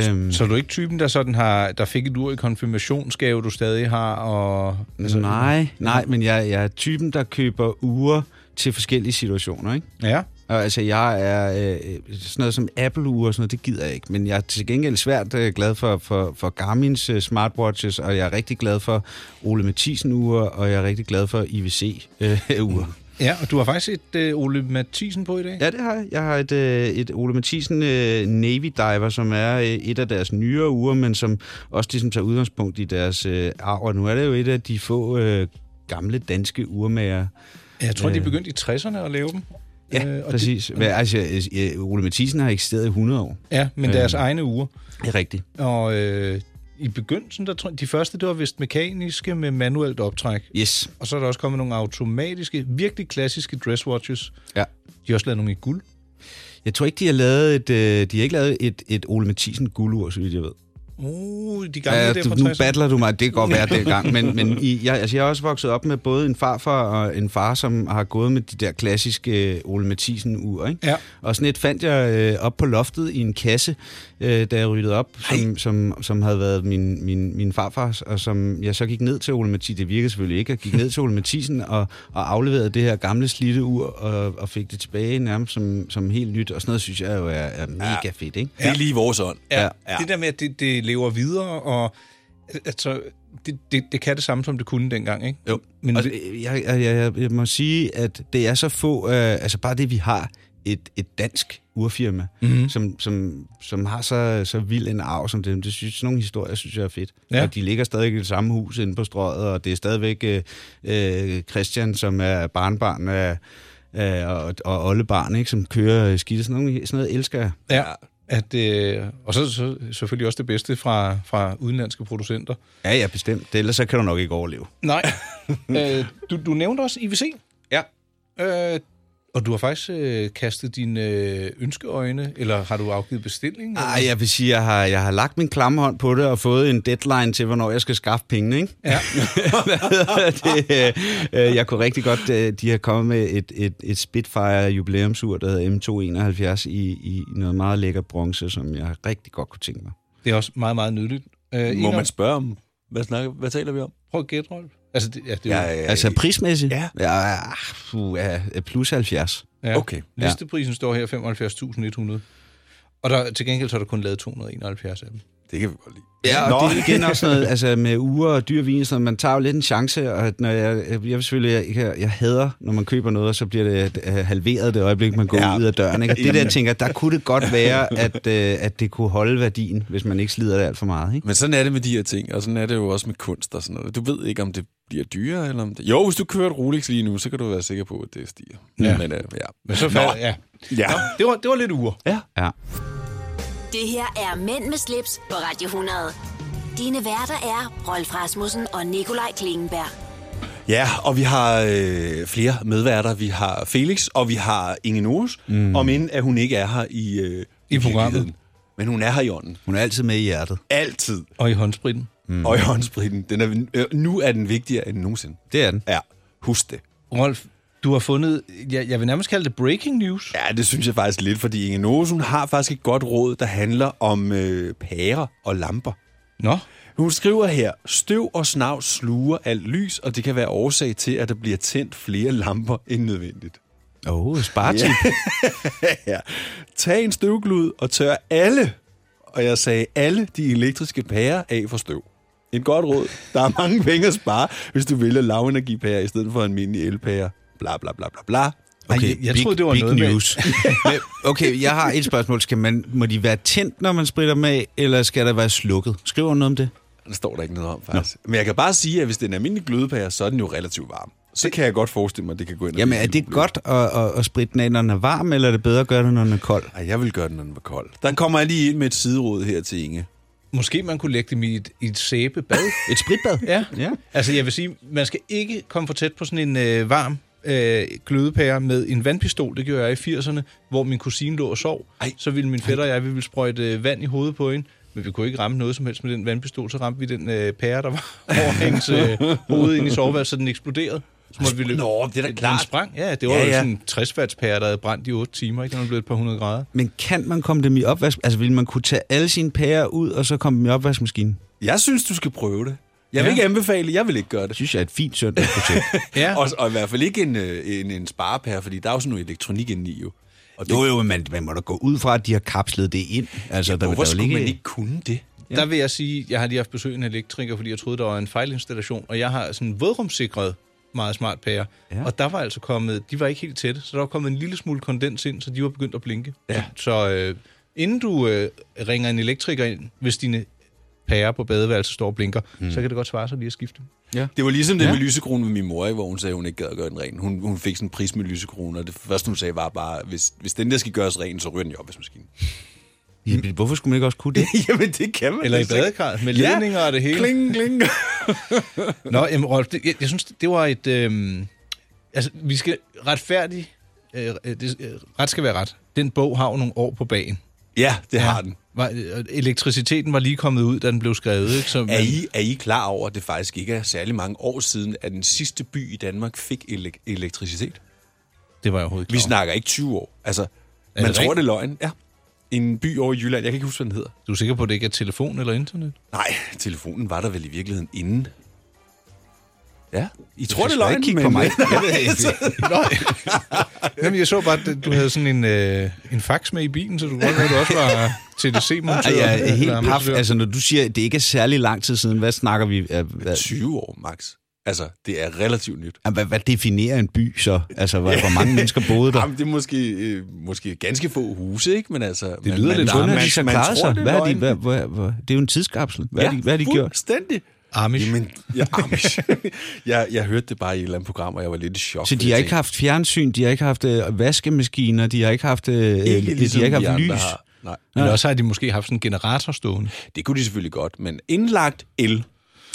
Så er du ikke typen, der sådan har, der fik et ur i konfirmationsgave, du stadig har? Og, altså, nej, men jeg er typen, der køber ure til forskellige situationer, ikke? Ja. Og altså, jeg er sådan noget som Apple-ure og sådan noget, det gider jeg ikke. Men jeg er til gengæld svært glad for Garmin's smartwatches, og jeg er rigtig glad for Ole Mathiesen-ure, og jeg er rigtig glad for IWC-ure. Ja, og du har faktisk et Ole Mathiesen på i dag? Ja, det har jeg. Jeg har et Ole Mathiesen Navy Diver, som er et af deres nyere ure, men som også ligesom tager udgangspunkt i deres arv. Og nu er det jo et af de få gamle danske urmager. Jeg tror, de begyndte i 60'erne at lave dem. Ja, præcis. Ole Mathiesen har eksisteret i 100 år. Ja, men deres egne ure. Det er rigtigt. Og i begyndelsen, der tror jeg, de første, det var vist mekaniske med manuelt optræk. Yes. Og så er der også kommet nogle automatiske, virkelig klassiske dresswatches. Ja. De har også lavet nogle i guld. Jeg tror ikke, de har lavet et Ole Mathiesen guldur, så vidt jeg ved. De gamle der fra 60'erne. Nu battler du mig, det går godt være dengang, men jeg er også vokset op med både en farfar og en far, som har gået med de der klassiske Ole Mathiesen-ure, ikke? Ja. Og sådan et fandt jeg op på loftet i en kasse, da jeg ryddede op, som havde været min farfars, og som jeg så gik ned til Ole Mathiesen, det virkede selvfølgelig ikke, jeg gik ned til Ole Mathiesen og afleverede det her gamle slidte ur, og fik det tilbage nærmest som helt nyt, og sådan noget synes jeg jo er mega fedt, ikke? Ja. Det er lige vores ånd. Ja. Ja. Det der med, at det lever videre, og altså, det kan det samme, som det kunne dengang, ikke? Jo, men jeg må sige, at det er så få, altså bare det, vi har et dansk urfirma, som har så vild en arv som dem. Det synes sådan nogle historier, synes jeg er fedt. Ja. Og de ligger stadig i det samme hus inde på Strøget, og det er stadigvæk Christian, som er barnbarn og oldebarn, ikke, som kører skidt. Sådan noget elsker jeg. Ja. Og så selvfølgelig også det bedste fra udenlandske producenter. Ja, bestemt. Ellers så kan du nok ikke overleve. Nej. Du nævnte også IWC. Ja. Og du har faktisk kastet dine ønskeøjne, eller har du afgivet bestilling? Nej, jeg vil sige, jeg har lagt min klamme hånd på det og fået en deadline til, hvornår jeg skal skaffe pengene, ikke? Ja. Jeg kunne rigtig godt... de har kommet med et Spitfire-jubilæumsur, der hedder M271 i noget meget lækker bronze, som jeg rigtig godt kunne tænke mig. Det er også meget, meget nyttigt. Må man spørge om? Hvad taler vi om? Prøv at gætte, Rolf. Altså, altså prismæssigt? Ja. Plus 70. Ja. Okay. Listeprisen står her 75.100. Og der, til gengæld så er der kun lavet 271 af dem. Det kan vi godt lide. Ja, og det er igen også noget, altså med uger og dyrvin, så man tager jo lidt en chance, og når jeg hader, når man køber noget, og så bliver det halveret det øjeblik, man går ud af døren, ikke? Og det der, jeg tænker, der kunne det godt være, at det kunne holde værdien, hvis man ikke slider det alt for meget, ikke? Men sådan er det med de her ting, og sådan er det jo også med kunst og sådan noget. Du ved ikke, om det bliver dyrere, eller om det... Jo, hvis du kører et Rolex lige nu, så kan du være sikker på, at det stiger. Ja. Men så falder, ja. Nå, det var lidt uger. Ja. Det her er Mænd med slips på Radio 100. Dine værter er Rolf Rasmussen og Nikolaj Klingenberg. Ja, og vi har flere medværter. Vi har Felix, og vi har Inge Nors. Om end at hun ikke er her i programmet. Men hun er her i ånden. Hun er altid med i hjertet. Altid. Og i håndspritten. Og i håndspritten. Den er, nu er den vigtigere end nogensinde. Det er den. Ja, husk det. Rolf, du har fundet, jeg vil nærmest kalde det breaking news. Ja, det synes jeg faktisk lidt, fordi Inge Nors, hun har faktisk et godt råd, der handler om pærer og lamper. Nå? Hun skriver her, støv og snavs sluger alt lys, og det kan være årsag til, at der bliver tændt flere lamper end nødvendigt. Spartip. Ja. Tag en støvglud og tør alle de elektriske pærer af for støv. Et godt råd. Der er mange penge at spare, hvis du vælger lavenergipærer i stedet for en mini elpærer. Bla, bla, bla, bla, bla. Okay, ej, jeg troede, det var noget news. Med. Okay, jeg har et spørgsmål. Må de være tændt, når man spritter med, eller skal der være slukket? Skriver noget om det? Det står der ikke noget om, faktisk. Nå. Men jeg kan bare sige, at hvis det er en almindelig glødepære, så er den jo relativt varm. Så kan jeg godt forestille mig, at det kan gå ind. Jamen, er det godt at spritte den af, når den er varm, eller er det bedre at gøre det, når den er kold? Ej, jeg vil gøre den, når den var kold. Der kommer jeg lige ind med et sideråd her til Inge. Måske man kunne lægge dem i et sæbebad. Et spritbad? Ja. Ja. Altså, jeg vil sige, man skal ikke komme for tæt på sådan en varm glødepære med en vandpistol. Det gjorde jeg i 80'erne, hvor min kusine lå og sov. Ej. Så ville min fætter og jeg, vi ville sprøjte vand i hovedet på hende. Men vi kunne ikke ramme noget som helst med den vandpistol, så ramte vi den pære, der var over hendes hoved ind i soveværelset, så den eksploderede. Nå, det er da klart. Sprang. Ja, det var jo sådan en 60-wattspære, der havde brændt i 8 timer, ikke? Den var blevet et par 100 grader. Men kan man komme dem i opvask? Altså, vil man kunne tage alle sine pærer ud, og så komme dem i opvaskemaskinen? Jeg synes, du skal prøve det. Jeg vil ikke anbefale, jeg vil ikke gøre det. Det synes jeg er et fint søndagsprojekt. Ja. og i hvert fald ikke en sparepære, fordi der er jo sådan noget elektronik inde i jo. Og det, jo, man må da gå ud fra, at de har kapslet det ind. Altså, ja, hvorfor skulle man ikke kunne det? Ja. Der vil jeg sige, jeg har lige haft besøg af en elektriker, fordi jeg troede, der var en fejlinstallation, og jeg har sådan en vådrumssikret meget smart pære. Ja. Og der var altså kommet, de var ikke helt tætte, så der var kommet en lille smule kondens ind, så de var begyndt at blinke. Ja. Så inden du ringer en elektriker ind, hvis dine pære på badeværelset står og blinker, så kan det godt svare sig lige at skifte. Ja. Det var ligesom det med lysekronen med min mor, hvor hun sagde, hun ikke gad at gøre den ren. Hun fik sådan en pris med lysekronen, og det første, hun sagde, var bare, hvis den der skal gøres ren, så ryger den jo op, hvis maskinen. Jamen, hvorfor skulle man ikke også kunne det? Jamen, det kan man. Eller i badekarret, med ledninger og det hele. Kling, kling. Nå, jamen, Rolf, jeg synes, det var et... altså, vi skal retfærdigt... ret skal være ret. Den bog har jo nogle år på bagen. Ja, det har den. Elektriciteten var lige kommet ud, da den blev skrevet. Ikke? Så man... er I klar over, at det faktisk ikke er særlig mange år siden, at den sidste by i Danmark fik elektricitet? Det var jeg overhovedet klar. Vi snakker ikke 20 år. Altså, man tror, det er løgn. Ja. En by over i Jylland. Jeg kan ikke huske, hvad den hedder. Du er sikker på, at det ikke er telefon eller internet? Nej, telefonen var der vel i virkeligheden inden. Ja, I tror, det er løgn, men... Mig. Jamen, jeg så bare, at du havde sådan en fax med i bilen, så du godt ved, du også var TDC-montør. Ja, helt paf. Altså, når du siger, at det ikke er særlig lang tid siden, hvad snakker vi? 20 år, max. Altså, det er relativt nyt. Jamen, hvad definerer en by så? Altså, hvor mange mennesker boede der? Jamen, det er måske ganske få huse, ikke? Men altså... Det lyder lidt underligt, man tror, det er løgn. Det er jo en tidskapsel. Hvad har de gjort? Fuldstændig. Amish. Jamen, Amish. jeg hørte det bare i et eller andet program, og jeg var lidt i chok. Så de har ikke haft fjernsyn, de har ikke haft vaskemaskiner, de har ikke haft, ligesom de har ikke haft lys. Har. Nej. Men også har de måske haft sådan en generator stående. Det kunne de selvfølgelig godt, men indlagt el.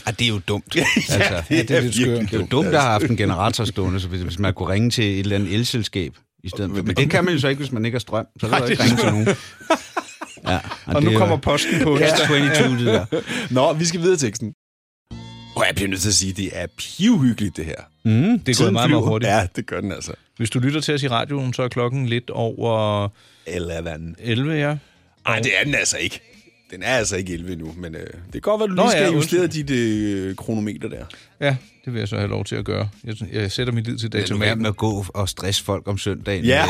Ah, det er jo dumt. Altså, det er lidt skørt. Det er jo dumt, der har haft en generator stående, så hvis man kunne ringe til et eller andet elselskab i stedet for. Men det kan man jo så ikke, hvis man ikke har strøm. Så kan man ikke ringe til nogen. Ja, og nu kommer posten på. Ja. 22, det der. Nå, vi skal videre til teksten. Og jeg bliver nødt til at sige, at det er pivhyggeligt, det her. Det går meget, meget hurtigt. Ja, det gør den altså. Hvis du lytter til os i radioen, så er klokken lidt over... 11, ja. Nej, det er den altså ikke. Den er altså ikke 11 nu, men det kan godt være, du lige skal justere dit kronometer der. Ja, det vil jeg så have lov til at gøre. Jeg sætter min lid til dagen. Det er med at gå og stresse folk om søndagen. Ja,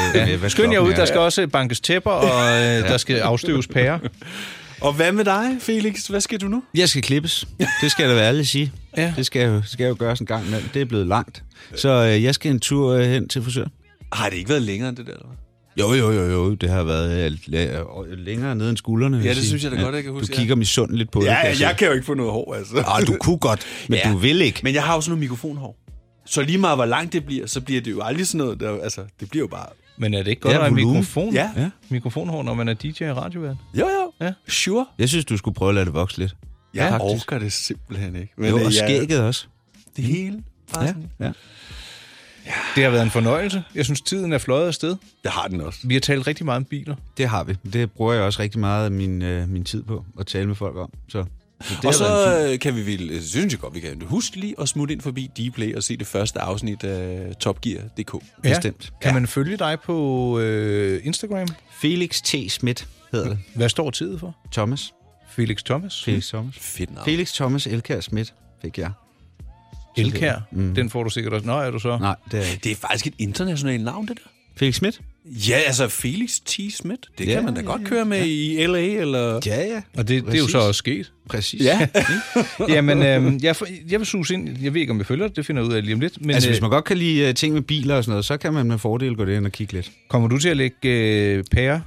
skynd jer ud. Der skal også bankes tæpper, og der skal afstøves pærer. Og hvad med dig, Felix? Hvad skal du nu? Jeg skal klippes. Det skal jeg da være ærlig sige. Ja. Det skal jeg jo gøre en gang imellem. Det er blevet langt. Så jeg skal en tur hen til frisør. Har det ikke været længere end det der? Jo. Det har været længere nede end skuldrene. Ja, det synes jeg da godt, jeg kan huske. Du kigger misundeligt lidt på det. Ja, jeg kan jo ikke få noget hår, altså. Ej, du kunne godt, men du vil ikke. Men jeg har jo sådan noget mikrofonhår. Så lige meget, hvor langt det bliver, så bliver det jo aldrig sådan noget. Altså, det bliver jo bare... Men er det ikke godt at have mikrofon? Ja. Mikrofonhår, når man er DJ i radioværet? Jo. Sure. Jeg synes, du skulle prøve at lade det vokse lidt. Jeg orker det simpelthen ikke. Men og skægget også. Det hele. Ja. Det har været en fornøjelse. Jeg synes, tiden er fløjet af sted. Det har den også. Vi har talt rigtig meget om biler. Det har vi. Det bruger jeg også rigtig meget af min tid på at tale med folk om. Så kan vi vel, synes jeg godt, vi kan huske lige at smutte ind forbi D-Play og se det første afsnit af Top Gear.dk. Ja. Bestemt. Kan man følge dig på Instagram? Felix T. Schmidt hedder det. Hvad står tiden for? Thomas. Felix Thomas? Felix Thomas. Fedt navn. Felix Thomas Elkær Schmidt fik jeg. Elkær? Den får du sikkert også. Nå, er du så? Nej, det er ikke. Det er faktisk et internationalt navn, det der. Felix Schmidt? Ja, altså Felix T. Schmidt. Det kan man da godt køre med i LA, eller... Ja. Og det er jo så også sket. Præcis. Ja. Jamen, jeg vil suge ind. Jeg ved ikke, om jeg følger det. Det finder jeg ud af lige om lidt. Men, altså, hvis man godt kan lide ting med biler og sådan noget, så kan man med fordel gå derhen og kigge lidt. Kommer du til at lægge pære?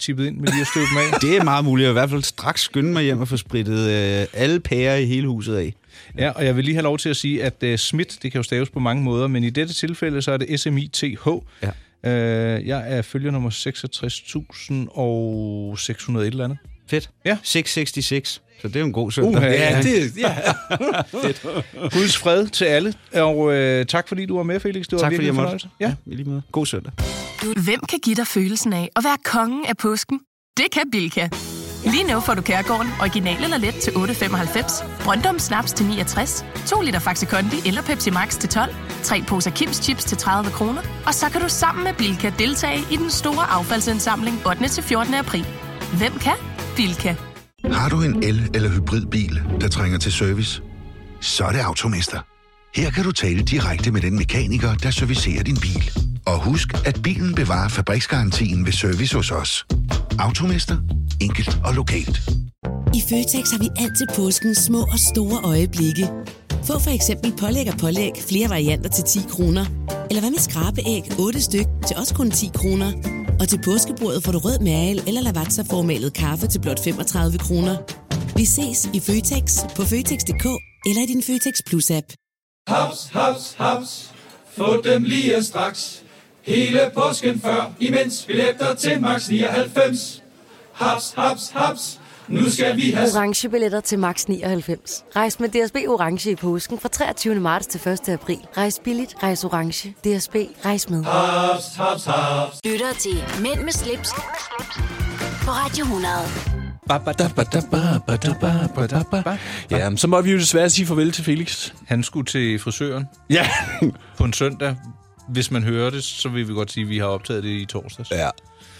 Tippet ind med lige at støve dem af? Det er meget muligt. Jeg vil i hvert fald straks skynde mig hjem og få spritet alle pærer i hele huset af. Ja, og jeg vil lige have lov til at sige, at Schmidt, det kan jo staves på mange måder, men i dette tilfælde, så er det SMITH. Ja. Jeg er følger nummer 66.600 et eller andet. Fedt. Ja. 666. Så det er en god søndag. Ja. Fedt. Guds fred til alle, og tak fordi du var med, Felix. Det var tak fordi jeg måtte. Ja, lige med. God søndag. Hvem kan give dig følelsen af at være kongen af påsken? Det kan Bilka. Lige nu får du Kærgården original eller let til 8,95, Brøndum Snaps til 69, 2 liter Faxi Kondi eller Pepsi Max til 12, 3 poser Kims Chips til 30 kroner, og så kan du sammen med Bilka deltage i den store affaldsindsamling 8. til 14. april. Hvem kan? Bilka. Har du en el- eller hybridbil, der trænger til service? Så er det Automester. Her kan du tale direkte med den mekaniker, der servicerer din bil. Og husk, at bilen bevarer fabriksgarantien ved service hos os. Automester. Enkelt og lokalt. I Føtex har vi altid påskens små og store øjeblikke. Få for eksempel pålæg og pålæg flere varianter til 10 kroner. Eller hvad med skrabeæg 8 styk til også kun 10 kroner. Og til påskebordet får du rød mal eller Lavazza-formalet kaffe til blot 35 kroner. Vi ses i Føtex på Føtex.dk eller i din Føtex Plus-app. Haps, haps, haps. Få dem lige straks. Hele påsken før, imens billetter til max 99. Haps, haps, haps. Nu skal vi have orange billetter til max 99. Rejs med DSB Orange i påsken fra 23. marts til 1. april. Rejs billigt, rejs orange. DSB, rejs med. Haps, haps, haps. Lytter til Mænd med slips på Radio 100. Ja, så må vi jo desværre sige farvel til Felix. Han skulle til frisøren. Ja. På en søndag. Hvis man hører det, så vil vi godt sige, at vi har optaget det i torsdags. Ja.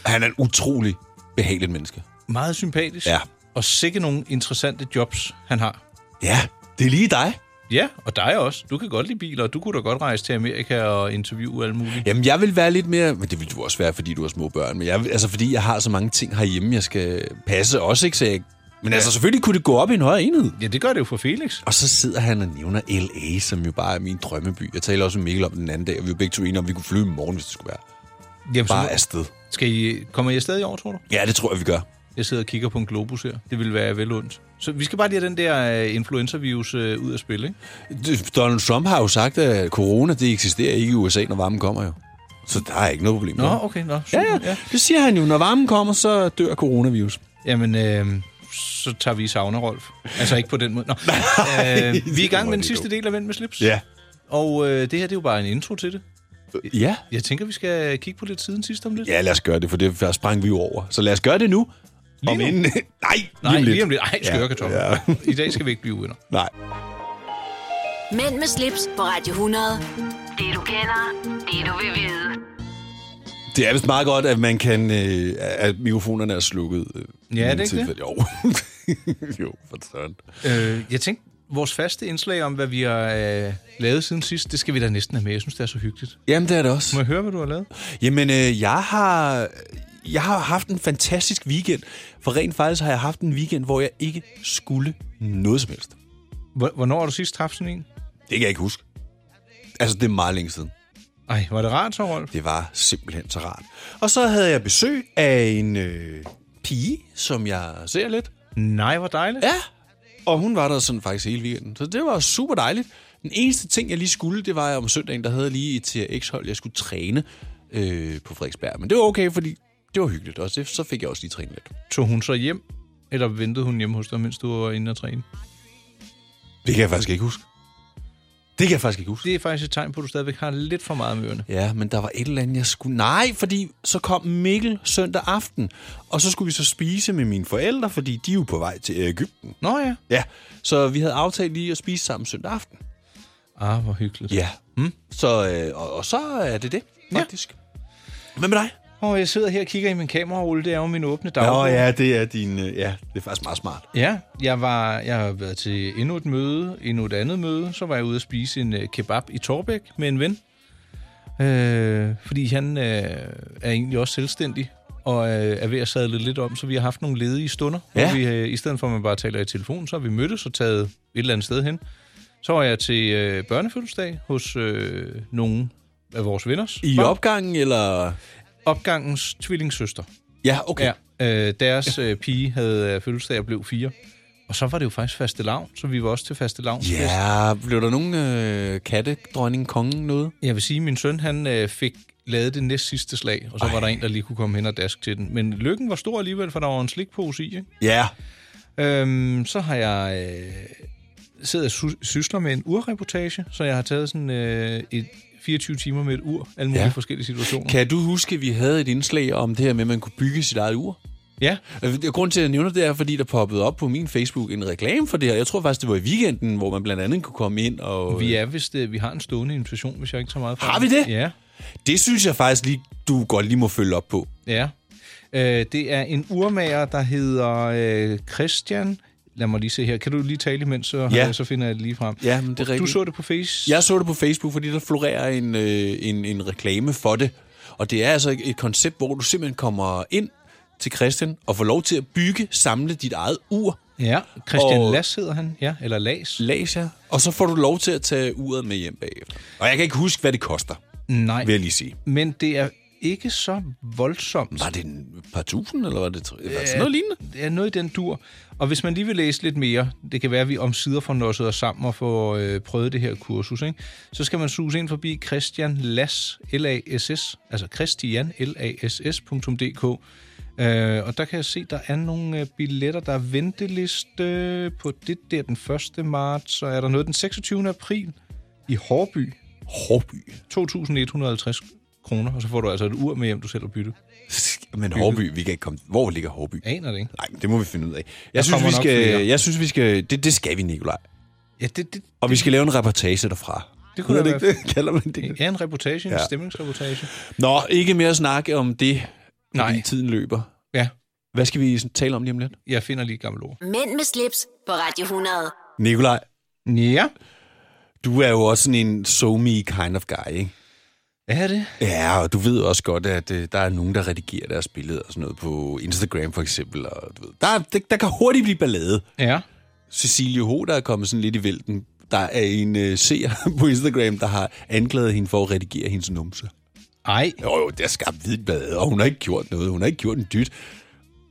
Han er en utrolig behagelig menneske. Meget sympatisk. Ja. Og sikkert nogle interessante jobs, han har. Ja, det er lige dig. Ja, og dig også. Du kan godt lide biler, og du kunne da godt rejse til Amerika og interviewe alle mulige. Jamen, jeg vil være lidt mere... Men det vil du også være, fordi du har små børn. Men fordi jeg har så mange ting herhjemme, jeg skal passe også, ikke? Så jeg... Men selvfølgelig kunne det gå op i en højere enhed. Ja, det gør det jo for Felix. Og så sidder han og nævner LA, som jo bare er min drømmeby. Jeg taler også med Mikkel om den anden dag, og vi var begge to enige om, vi kunne flyve i morgen, hvis det skulle være. Jamen, bare afsted. Kommer I afsted i år, tror du? Ja, det tror jeg, vi gør. Jeg sidder og kigger på en globus her. Det ville være vel ondt. Så vi skal bare lige have den der influenza-virus ud af spil, ikke? Donald Trump har jo sagt, at corona, det eksisterer ikke i USA, når varmen kommer jo. Så der er ikke noget problem. Nå, okay. Nå, ja, det siger han jo. Når varmen kommer, så dør coronavirus. Jamen, så tager vi i sauna, Rolf. Altså ikke på den måde. Vi er i gang med den sidste del af Vend med slips. Ja. Og det her, det er jo bare en intro til det. Ja. Jeg tænker, vi skal kigge på lidt siden sidst om lidt. Ja, lad os gøre det, for det sprang vi jo over. Så lad os gøre det nu. Lige om lidt. Ej, skørkartoffel. Ja. I dag skal vi ikke blive uvenner. Nej. Mænd med slips på Radio 100. Det du kender, det du vil vide. Det er vist meget godt, at man kan, at mikrofonerne er slukket. Ja, det er ikke det? Jo, for sådan. Jeg tænkte, vores faste indslag om, hvad vi har lavet siden sidst, det skal vi da næsten have med. Jeg synes, det er så hyggeligt. Jamen, det er det også. Må jeg høre, hvad du har lavet? Jamen, jeg har haft en fantastisk weekend. For rent faktisk har jeg haft en weekend, hvor jeg ikke skulle noget som helst. Hvornår har du sidst haft sådan en? Det kan jeg ikke huske. Altså, det er meget længe siden. Ej, var det rart så, Rolf? Det var simpelthen så rart. Og så havde jeg besøg af en pige, som jeg ser lidt. Nej, hvor dejligt. Ja, og hun var der sådan faktisk hele weekenden. Så det var super dejligt. Den eneste ting, jeg lige skulle, det var om søndagen, der havde jeg lige et TRX-hold, jeg skulle træne på Frederiksberg. Men det var okay, fordi det var hyggeligt også. Så fik jeg også lige trænet lidt. Tog hun så hjem, eller ventede hun hjemme hos dig, mens du var inde og træne? Det kan jeg faktisk ikke huske. Det er faktisk et tegn på, at du stadigvæk har lidt for meget mørende. Ja, men der var et eller andet, jeg skulle... Nej, fordi så kom Mikkel søndag aften, og så skulle vi så spise med mine forældre, fordi de er jo på vej til Ægypten. Nå ja. Ja, så vi havde aftalt lige at spise sammen søndag aften. Ah, hvor hyggeligt. Ja, så, og så er det faktisk. Ja. Hvad med dig? Jeg sidder her og kigger i min kamera, Ole. Det er jo min åbne dagbog. Ja, det er din... Ja, det er faktisk meget smart. Ja, jeg har været til endnu et møde, endnu et andet møde. Så var jeg ude at spise en kebab i Torbæk med en ven. Fordi han er egentlig også selvstændig og er ved at sadle lidt om, så vi har haft nogle ledige stunder, hvor vi i stedet for, at man bare taler i telefon, så har vi mødtes og taget et eller andet sted hen. Så var jeg til børnefødselsdag hos nogle af vores venners. I opgangen, eller? Opgangens tvillingssøster. Ja, okay. Ja, deres pige havde fødselsdag og blev 4. Og så var det jo faktisk fastelavn, så vi var også til fastelavn. Ja, blev der nogen katte, dronning, kongen, noget? Jeg vil sige, at min søn han fik lavet det næst sidste slag, og så var der en, der lige kunne komme hen og daske til den. Men lykken var stor alligevel, for der var en slikpose i, ikke? Ja. Så har jeg siddet og sysler med en urreportage, så jeg har taget sådan et 24 timer med et ur, alle mulige forskellige situationer. Kan du huske, at vi havde et indslag om det her med, at man kunne bygge sit eget ur? Ja. Grunden til, at jeg nævner det, er, fordi der poppede op på min Facebook en reklame for det her. Jeg tror faktisk, det var i weekenden, hvor man blandt andet kunne komme ind og... Vi er, hvis vi har en stående invitation, hvis jeg ikke tager meget fra. Har vi det? Ja. Det synes jeg faktisk lige, du godt lige må følge op på. Ja. Det er en urmager, der hedder Christian... Lad mig lige se her. Kan du lige tale imens, så finder jeg det lige frem. Ja, men det er rigtigt. Du så det på Facebook? Jeg så det på Facebook, fordi der florerer en reklame for det. Og det er altså et koncept, hvor du simpelthen kommer ind til Christian og får lov til at samle dit eget ur. Ja, Christian Lass hedder han, ja, eller Lass. Lass, ja. Og så får du lov til at tage uret med hjem bagefter. Og jeg kan ikke huske, hvad det koster. Nej. Vil jeg lige sige. Men det er ikke så voldsomt. Var det et par tusind, eller var det sådan noget lignende? Det er noget i den dur. Og hvis man lige vil læse lidt mere, det kan være, at vi omsider får nosset os sammen og får prøvet det her kursus, ikke? Så skal man suge ind forbi Christian Lass, L-A-S-S, altså Christian L-A-S-S.dk. Og der kan jeg se, der er nogle billetter, der er venteliste på det der den 1. marts, så er der noget den 26. april i Hårby. Hårby. 2.150 kroner, og så får du altså et ur med hjem, du selv har byttet. Men Hårby, vi kan ikke komme... Hvor ligger Hårby? Aner det ikke. Nej, det må vi finde ud af. Jeg synes, vi skal... Det skal vi, Nikolaj. Ja, det og vi skal lave en reportage derfra. Det kunne det ikke det? Kalder man det ikke? Ja, en reportage, en stemningsreportage. Nå, ikke mere snakke om det, fordi tiden løber. Ja. Hvad skal vi tale om lige om lidt? Jeg finder lige et gammelt ord. Mænd med slips på Radio 100. Nikolaj. Ja? Du er jo også sådan en so-me kind of guy, ikke? Er det? Ja, og du ved også godt, at der er nogen, der redigerer deres billeder og sådan noget på Instagram for eksempel. Og du ved, der kan hurtigt blive ballade. Ja. Cecilie Huda er kommet sådan lidt i vælten. Der er en seer på Instagram, der har anklaget hende for at redigere hendes numse. Ej. Jo, det har skabt vidt ballade, og hun har ikke gjort noget. Hun har ikke gjort en dyt.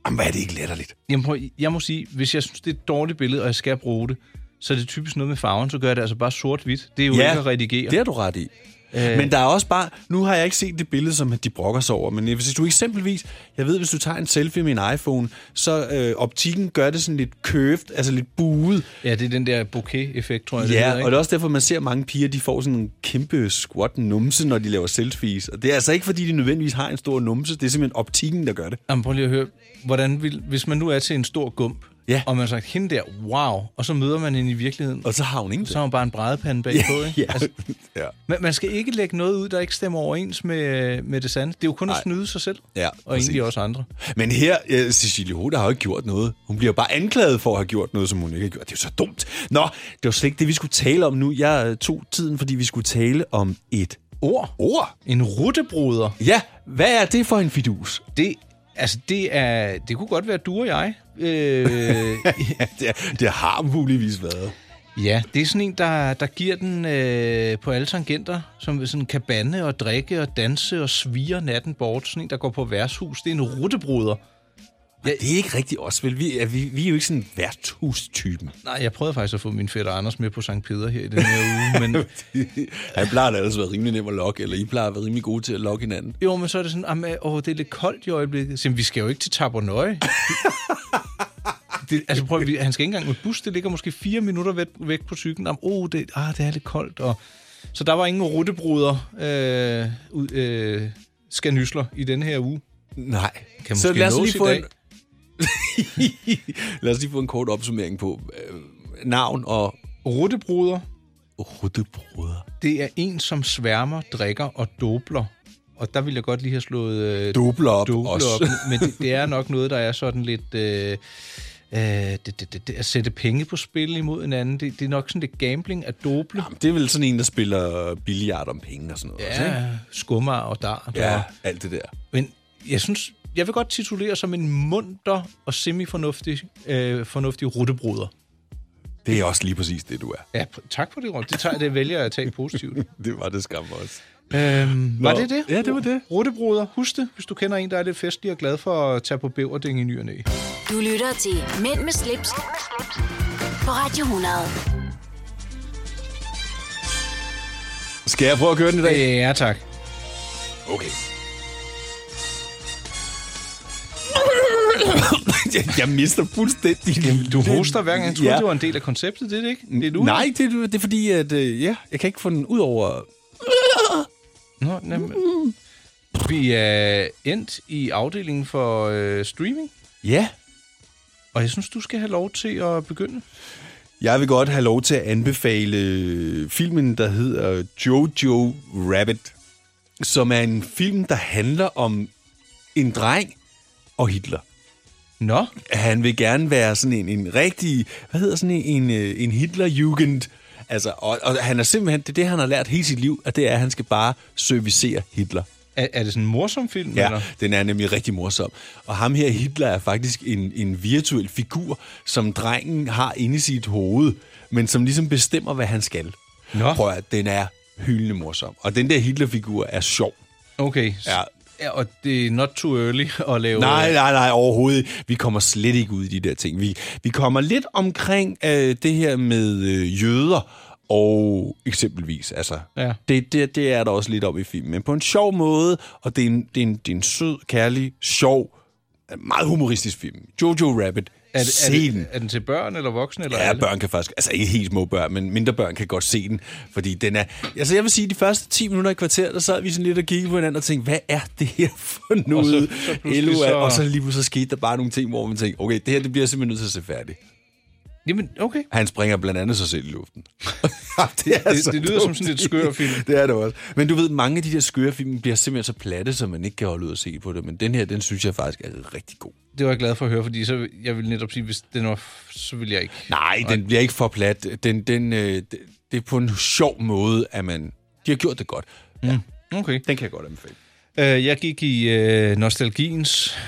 Jamen, hvad er det ikke letterligt? Jamen, jeg må sige, hvis jeg synes, det er et dårligt billede, og jeg skal bruge det, så er det typisk noget med farven, så gør jeg det altså bare sort-hvidt. Det er jo ikke at redigere. Det har du ret i. Men der er også bare... Nu har jeg ikke set det billede, som de brokker sig over, men hvis du eksempelvis... Jeg ved, hvis du tager en selfie med en iPhone, så optikken gør det sådan lidt curved, altså lidt buet. Ja, det er den der bokeh-effekt, tror jeg. Ja, det hedder, ikke? Og det er også derfor, man ser mange piger, de får sådan en kæmpe squat numse, når de laver selfies. Og det er altså ikke, fordi de nødvendigvis har en stor numse, det er simpelthen optikken, der gør det. Jamen, prøv lige at høre, hvis man nu er til en stor gump, ja. Og man har sagt, hende der, wow, og så møder man hende i virkeligheden. Og så har hun ingenting. Så har hun bare en brædepande bagpå, ikke? Altså, man skal ikke lægge noget ud, der ikke stemmer overens med det sande. Det er jo kun at snyde sig selv, og egentlig også andre. Men her, Cecilie Huda har jo ikke gjort noget. Hun bliver bare anklaget for at have gjort noget, som hun ikke har gjort. Det er jo så dumt. Nå, det var slet ikke det, vi skulle tale om nu. Jeg tog tiden, fordi vi skulle tale om et ord. Ord? En ruttebroder. Ja, hvad er det for en fidus? Det kunne godt være du og jeg. Det har muligvis været. Ja, det er sådan en, der giver den på alle tangenter, som sådan kan bande og drikke og danse og svire natten bort. Sådan en, der går på værtshus. Det er en ruttebroder. Det er ikke rigtigt os, vel? Vi er jo ikke sådan en værtshustypen. Nej, jeg prøvede faktisk at få min fætter Anders med på Sankt Peder her i den her uge, men... Han plejer da ellers at være rimelig nem at lokke, eller I plejer at være rimelig gode til at lokke hinanden. Jo, men så er det sådan, det er lidt koldt i øjeblikket. Så vi skal jo ikke til Tabernøje. Han skal ikke engang med bus, det ligger måske 4 minutter væk på cyklen. Det er lidt koldt, og... Så der var ingen ruttebruder skandysler i den her uge. Nej. Kan måske så lad os lige få en... Lad os lige få en kort opsummering på navn og... Ruttebroder. Ruttebroder. Det er en, som sværmer, drikker og dobler. Og der vil jeg godt lige have slået... dobler op. Men det er nok noget, der er sådan lidt... at sætte penge på spil imod en anden, det er nok sådan det gambling at doble. Jamen, det er vel sådan en, der spiller billiard om penge og sådan noget. Ja, også, skummer og dar. Ja, alt det der. Men jeg synes, jeg vil godt titulere som en munter og semi-fornuftig ruttebruder. Det er også lige præcis det, du er. Ja, tak for det, Rolf. Det vælger jeg at tage positivt. Det var det skam også. Var det det? Ja, det var det. Ruttebruder, husk det, hvis du kender en, der er lidt festlig og glad for at tage på bæverding i ny og næ. Du lytter til Mænd med slips på Radio 100. Skal jeg prøve at køre den i dag? Ja, tak. Okay. Jeg mister fuldstændig. Jamen, du hoster hver gang. Jeg troede, det var en del af konceptet, det er det ikke? Det er du. Nej, det er fordi, at jeg kan ikke få den ud over... Nå, nemlig. Vi er endt i afdelingen for streaming. Ja. Og jeg synes, du skal have lov til at begynde. Jeg vil godt have lov til at anbefale filmen, der hedder Jojo Rabbit, som er en film, der handler om en dreng og Hitler. Nå? Han vil gerne være sådan en rigtig... Hvad hedder sådan en Hitlerjugend? Altså, og han er simpelthen... Det er det, han har lært hele sit liv, og det er, at han skal bare servicere Hitler. Er det sådan en morsom film? Ja, eller? Den er nemlig rigtig morsom. Og ham her, Hitler, er faktisk en virtuel figur, som drengen har inde i sit hoved, men som ligesom bestemmer, hvad han skal. Nå? Prøv at den er hyldende morsom. Og den der Hitler-figur er sjov. Okay, ja. Ja, og det er not too early at lave... Nej, overhovedet. Vi kommer slet ikke ud i de der ting. Vi kommer lidt omkring det her med jøder, og eksempelvis, altså... Ja. Det er der også lidt om i filmen, men på en sjov måde, og det er en sød, kærlig, sjov, meget humoristisk film. Jojo Rabbit. Er den til børn eller voksne? Eller ja, alle? Børn kan faktisk... Altså ikke helt små børn, men mindre børn kan godt se den, fordi den er... Altså jeg vil sige, de første 10 minutter i kvarter, der sad vi sådan lidt og kiggede på hinanden og tænkte, hvad er det her for noget? Og så lige pludselig skete der bare nogle ting, hvor man tænkte, okay, det her det bliver simpelthen nødt til at se færdigt. Jamen, okay. Han springer blandt andet sig selv i luften. det lyder som sådan lidt skør film. Det er det også. Men du ved, mange af de der skøre film bliver simpelthen så platte, så man ikke kan holde ud og se på det. Men den her, den synes jeg faktisk er rigtig god. Det var jeg glad for at høre, fordi så jeg ville netop sige, hvis den var, så ville jeg ikke. Nej, den bliver ikke for plat. Det er på en sjov måde, at man... De har gjort det godt. Ja. Okay. Den kan jeg godt anbefale. Jeg gik i nostalgiens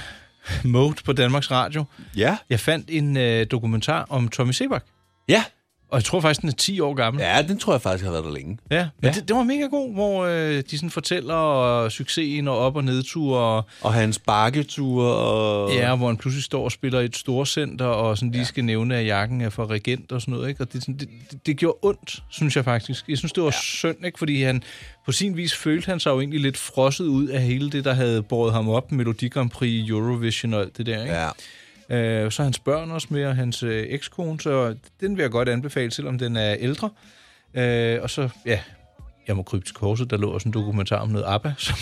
mode på Danmarks Radio. Ja. Jeg fandt en dokumentar om Tommy Seebach. Ja. Og jeg tror faktisk, den er 10 år gammel. Ja, den tror jeg faktisk har været der længe. Ja, men ja. Det var mega god, hvor de sådan fortæller succesen og op- og nedture. Og hans bakketure. Og... Ja, hvor han pludselig står og spiller i et storcenter, og sådan lige skal nævne, at jakken er fra Regent og sådan noget. Ikke? Og det gjorde ondt, synes jeg faktisk. Jeg synes, det var synd, ikke? Fordi han... På sin vis følte han sig jo egentlig lidt frosset ud af hele det, der havde båret ham op. Melodi Grand Prix, Eurovision og alt det der, ikke? Ja. Så hans børn også med, og hans ekskone, så den vil jeg godt anbefale, selvom den er ældre. Og så, ja, jeg må krybe til korset, der lå også en dokumentar om noget ABBA, som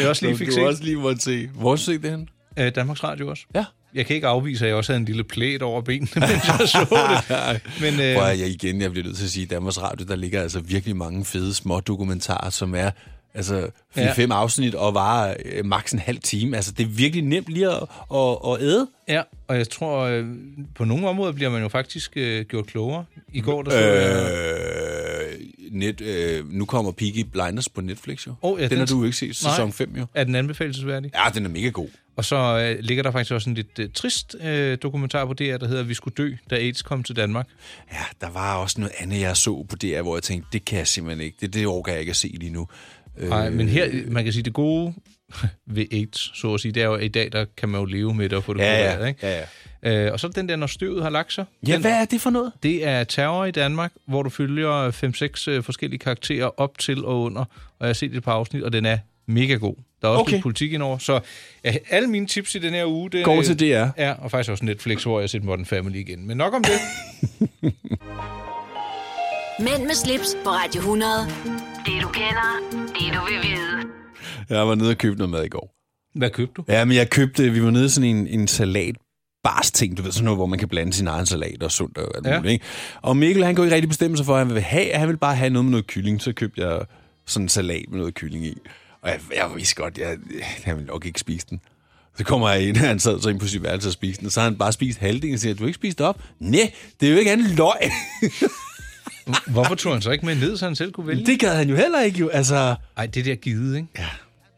jeg også lige fik set. Du også lige måtte se. Hvor så det hen? Danmarks Radio også. Ja. Jeg kan ikke afvise, at jeg også havde en lille plæt over benene, mens jeg så det. Men, prøv at jeg bliver nødt til at sige, at Danmarks Radio, der ligger altså virkelig mange fede små dokumentarer, som er... Altså 4-5 afsnit og varer maks en halv time. Altså det er virkelig nemt lige at æde. Ja, og jeg tror, på nogle områder bliver man jo faktisk gjort klogere. I går, der så nu kommer Peaky Blinders på Netflix jo. Oh, ja, den har du jo ikke set, sæson 5 jo. Er den anbefalesværdig? Ja, den er mega god. Og så ligger der faktisk også en lidt trist dokumentar på DR, der hedder Vi skulle dø, da AIDS kom til Danmark. Ja, der var også noget andet, jeg så på DR, hvor jeg tænkte, det kan jeg simpelthen ikke. Det orker jeg ikke at se lige nu. Nej, men her, man kan sige, det gode ved AIDS, så at sige, det er jo, at i dag, der kan man jo leve med det og få det ud af det. Og så den der, når støvet har lagt sig. Ja, hvad er det for noget? Det er terror i Danmark, hvor du følger 5-6 forskellige karakterer op til og under, og jeg har set det på afsnit, og den er mega god. Der er også lidt politik indover, så alle mine tips i den her uge... Det, går til DR. Ja, og faktisk også Netflix, hvor jeg har set Modern Family igen. Men nok om det. Mænd med slips på Radio 100. Det du kender, det du vil vide. Jeg var nede og købte noget mad i går. Hvad købte du? Ja, men jeg købte, vi var nede sådan en salatbars ting, du ved, sådan noget, hvor man kan blande sin egen salat og sundt og alt muligt, ikke? Og Mikkel, han kunne ikke rigtig bestemme sig for, at han ville have, han ville bare have noget med noget kylling, så købte jeg sådan en salat med noget kylling i. Og jeg vidste godt, jeg ville nok ikke spise den. Så kommer jeg ind, og han sad så ind på sit værelse og spiste den. Så har han bare spist halvdelen og siger, du har ikke spist op? Nej, det er jo ikke andet løg. Hvorfor tog han så ikke med ned, så han selv kunne vælge? Det gad han jo heller ikke, jo. Altså... Ej, det der givet, ikke? Ja.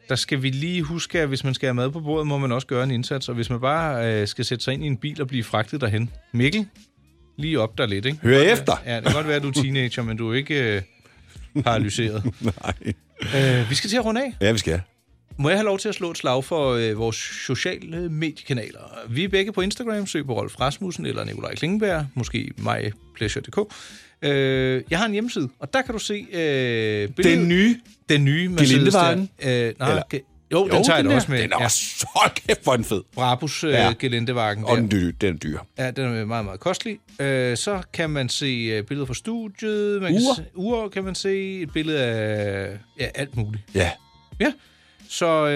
Der skal vi lige huske, at hvis man skal have mad på bordet, må man også gøre en indsats. Og hvis man bare skal sætte sig ind i en bil og blive fragtet derhen. Mikkel, lige op der lidt, ikke? Hør efter! Ja, det kan godt være, at du er teenager, men du er ikke paralyseret. Nej. Vi skal til at runde af. Ja, vi skal. Må jeg have lov til at slå et slag for vores sociale mediekanaler? Vi er begge på Instagram. Søg på Rolf Rasmussen eller Nikolaj Klingenberg. Måske mypleasure.dk. Jeg har en hjemmeside, og der kan du se billedet. Den nye Mercedes. Jo, den tager jeg også med. Den er så kæft for en fed. Brabus Geländewagen. Og den dyr. Ja, den er meget, meget kostelig. Så kan man se billeder fra studiet. Ure kan man se. Et billede af alt muligt. Ja. Ja. Så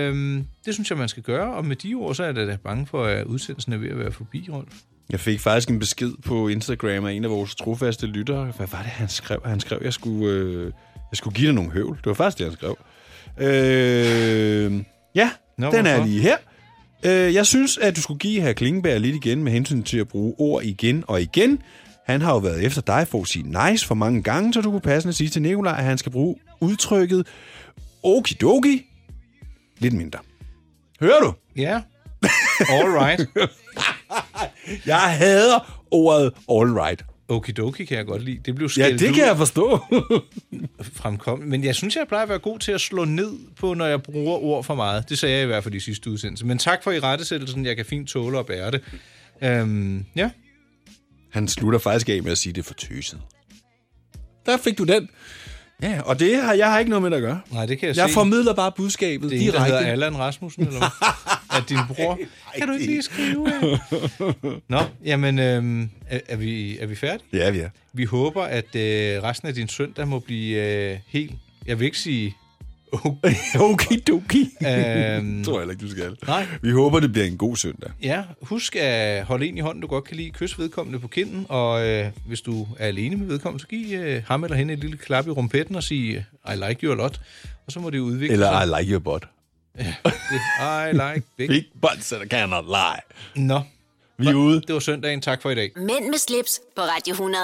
det synes jeg, man skal gøre. Og med de ord, så er jeg da bange for, at udsendelsen er ved at være forbi, Rolf. Jeg fik faktisk en besked på Instagram af en af vores trofaste lyttere. Hvad var det, han skrev? Han skrev, at jeg skulle give dig nogle høvl. Det var faktisk det, han skrev. Den er lige her. Jeg synes, at du skulle give hr. Klingenberg lidt igen med hensyn til at bruge ord igen og igen. Han har jo været efter dig for at sige nice for mange gange, så du kunne passende sige til Nikolaj, at han skal bruge udtrykket okidoki lidt mindre. Hører du? Ja. Yeah. All right. Jeg hader ordet all right. Okidoki kan jeg godt lide. Det blev skældt ud. Ja, det kan jeg forstå. Fremkommet. Men jeg synes, jeg plejer at være god til at slå ned på, når jeg bruger ord for meget. Det sagde jeg i hvert fald i sidste udsendelse. Men tak for irettesættelsen. Jeg kan fint tåle og bære det. Ja. Han slutter faktisk af med at sige det for tøset. Der fik du den. Ja, og det har jeg ikke noget med at gøre. Nej, det kan jeg se. Jeg formidler bare budskabet direkte. Det hedder Allan Rasmussen, eller hvad? At din bror... Kan du ikke lige skrive af? Nå, jamen, er vi færdige? Ja, vi er. Vi håber, at resten af din søndag må blive helt... Jeg vil ikke sige... Okidoki. Tror jeg ikke, du skal. Nej. Vi håber, det bliver en god søndag. Ja, husk at holde en i hånden, du godt kan lide. Kys vedkommende på kinden, og hvis du er alene med vedkommende, så giv ham eller hende et lille klap i rumpetten og sige, I like you a lot, og så må det udvikle eller, sig. Eller I like your butt. I like big butts that I cannot lie. Nå. Vi er ude. Det var søndagen. Tak for i dag. Mænd med slips på Radio 100.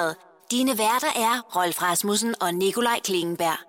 Dine værter er Rolf Rasmussen og Nikolaj Klingenberg.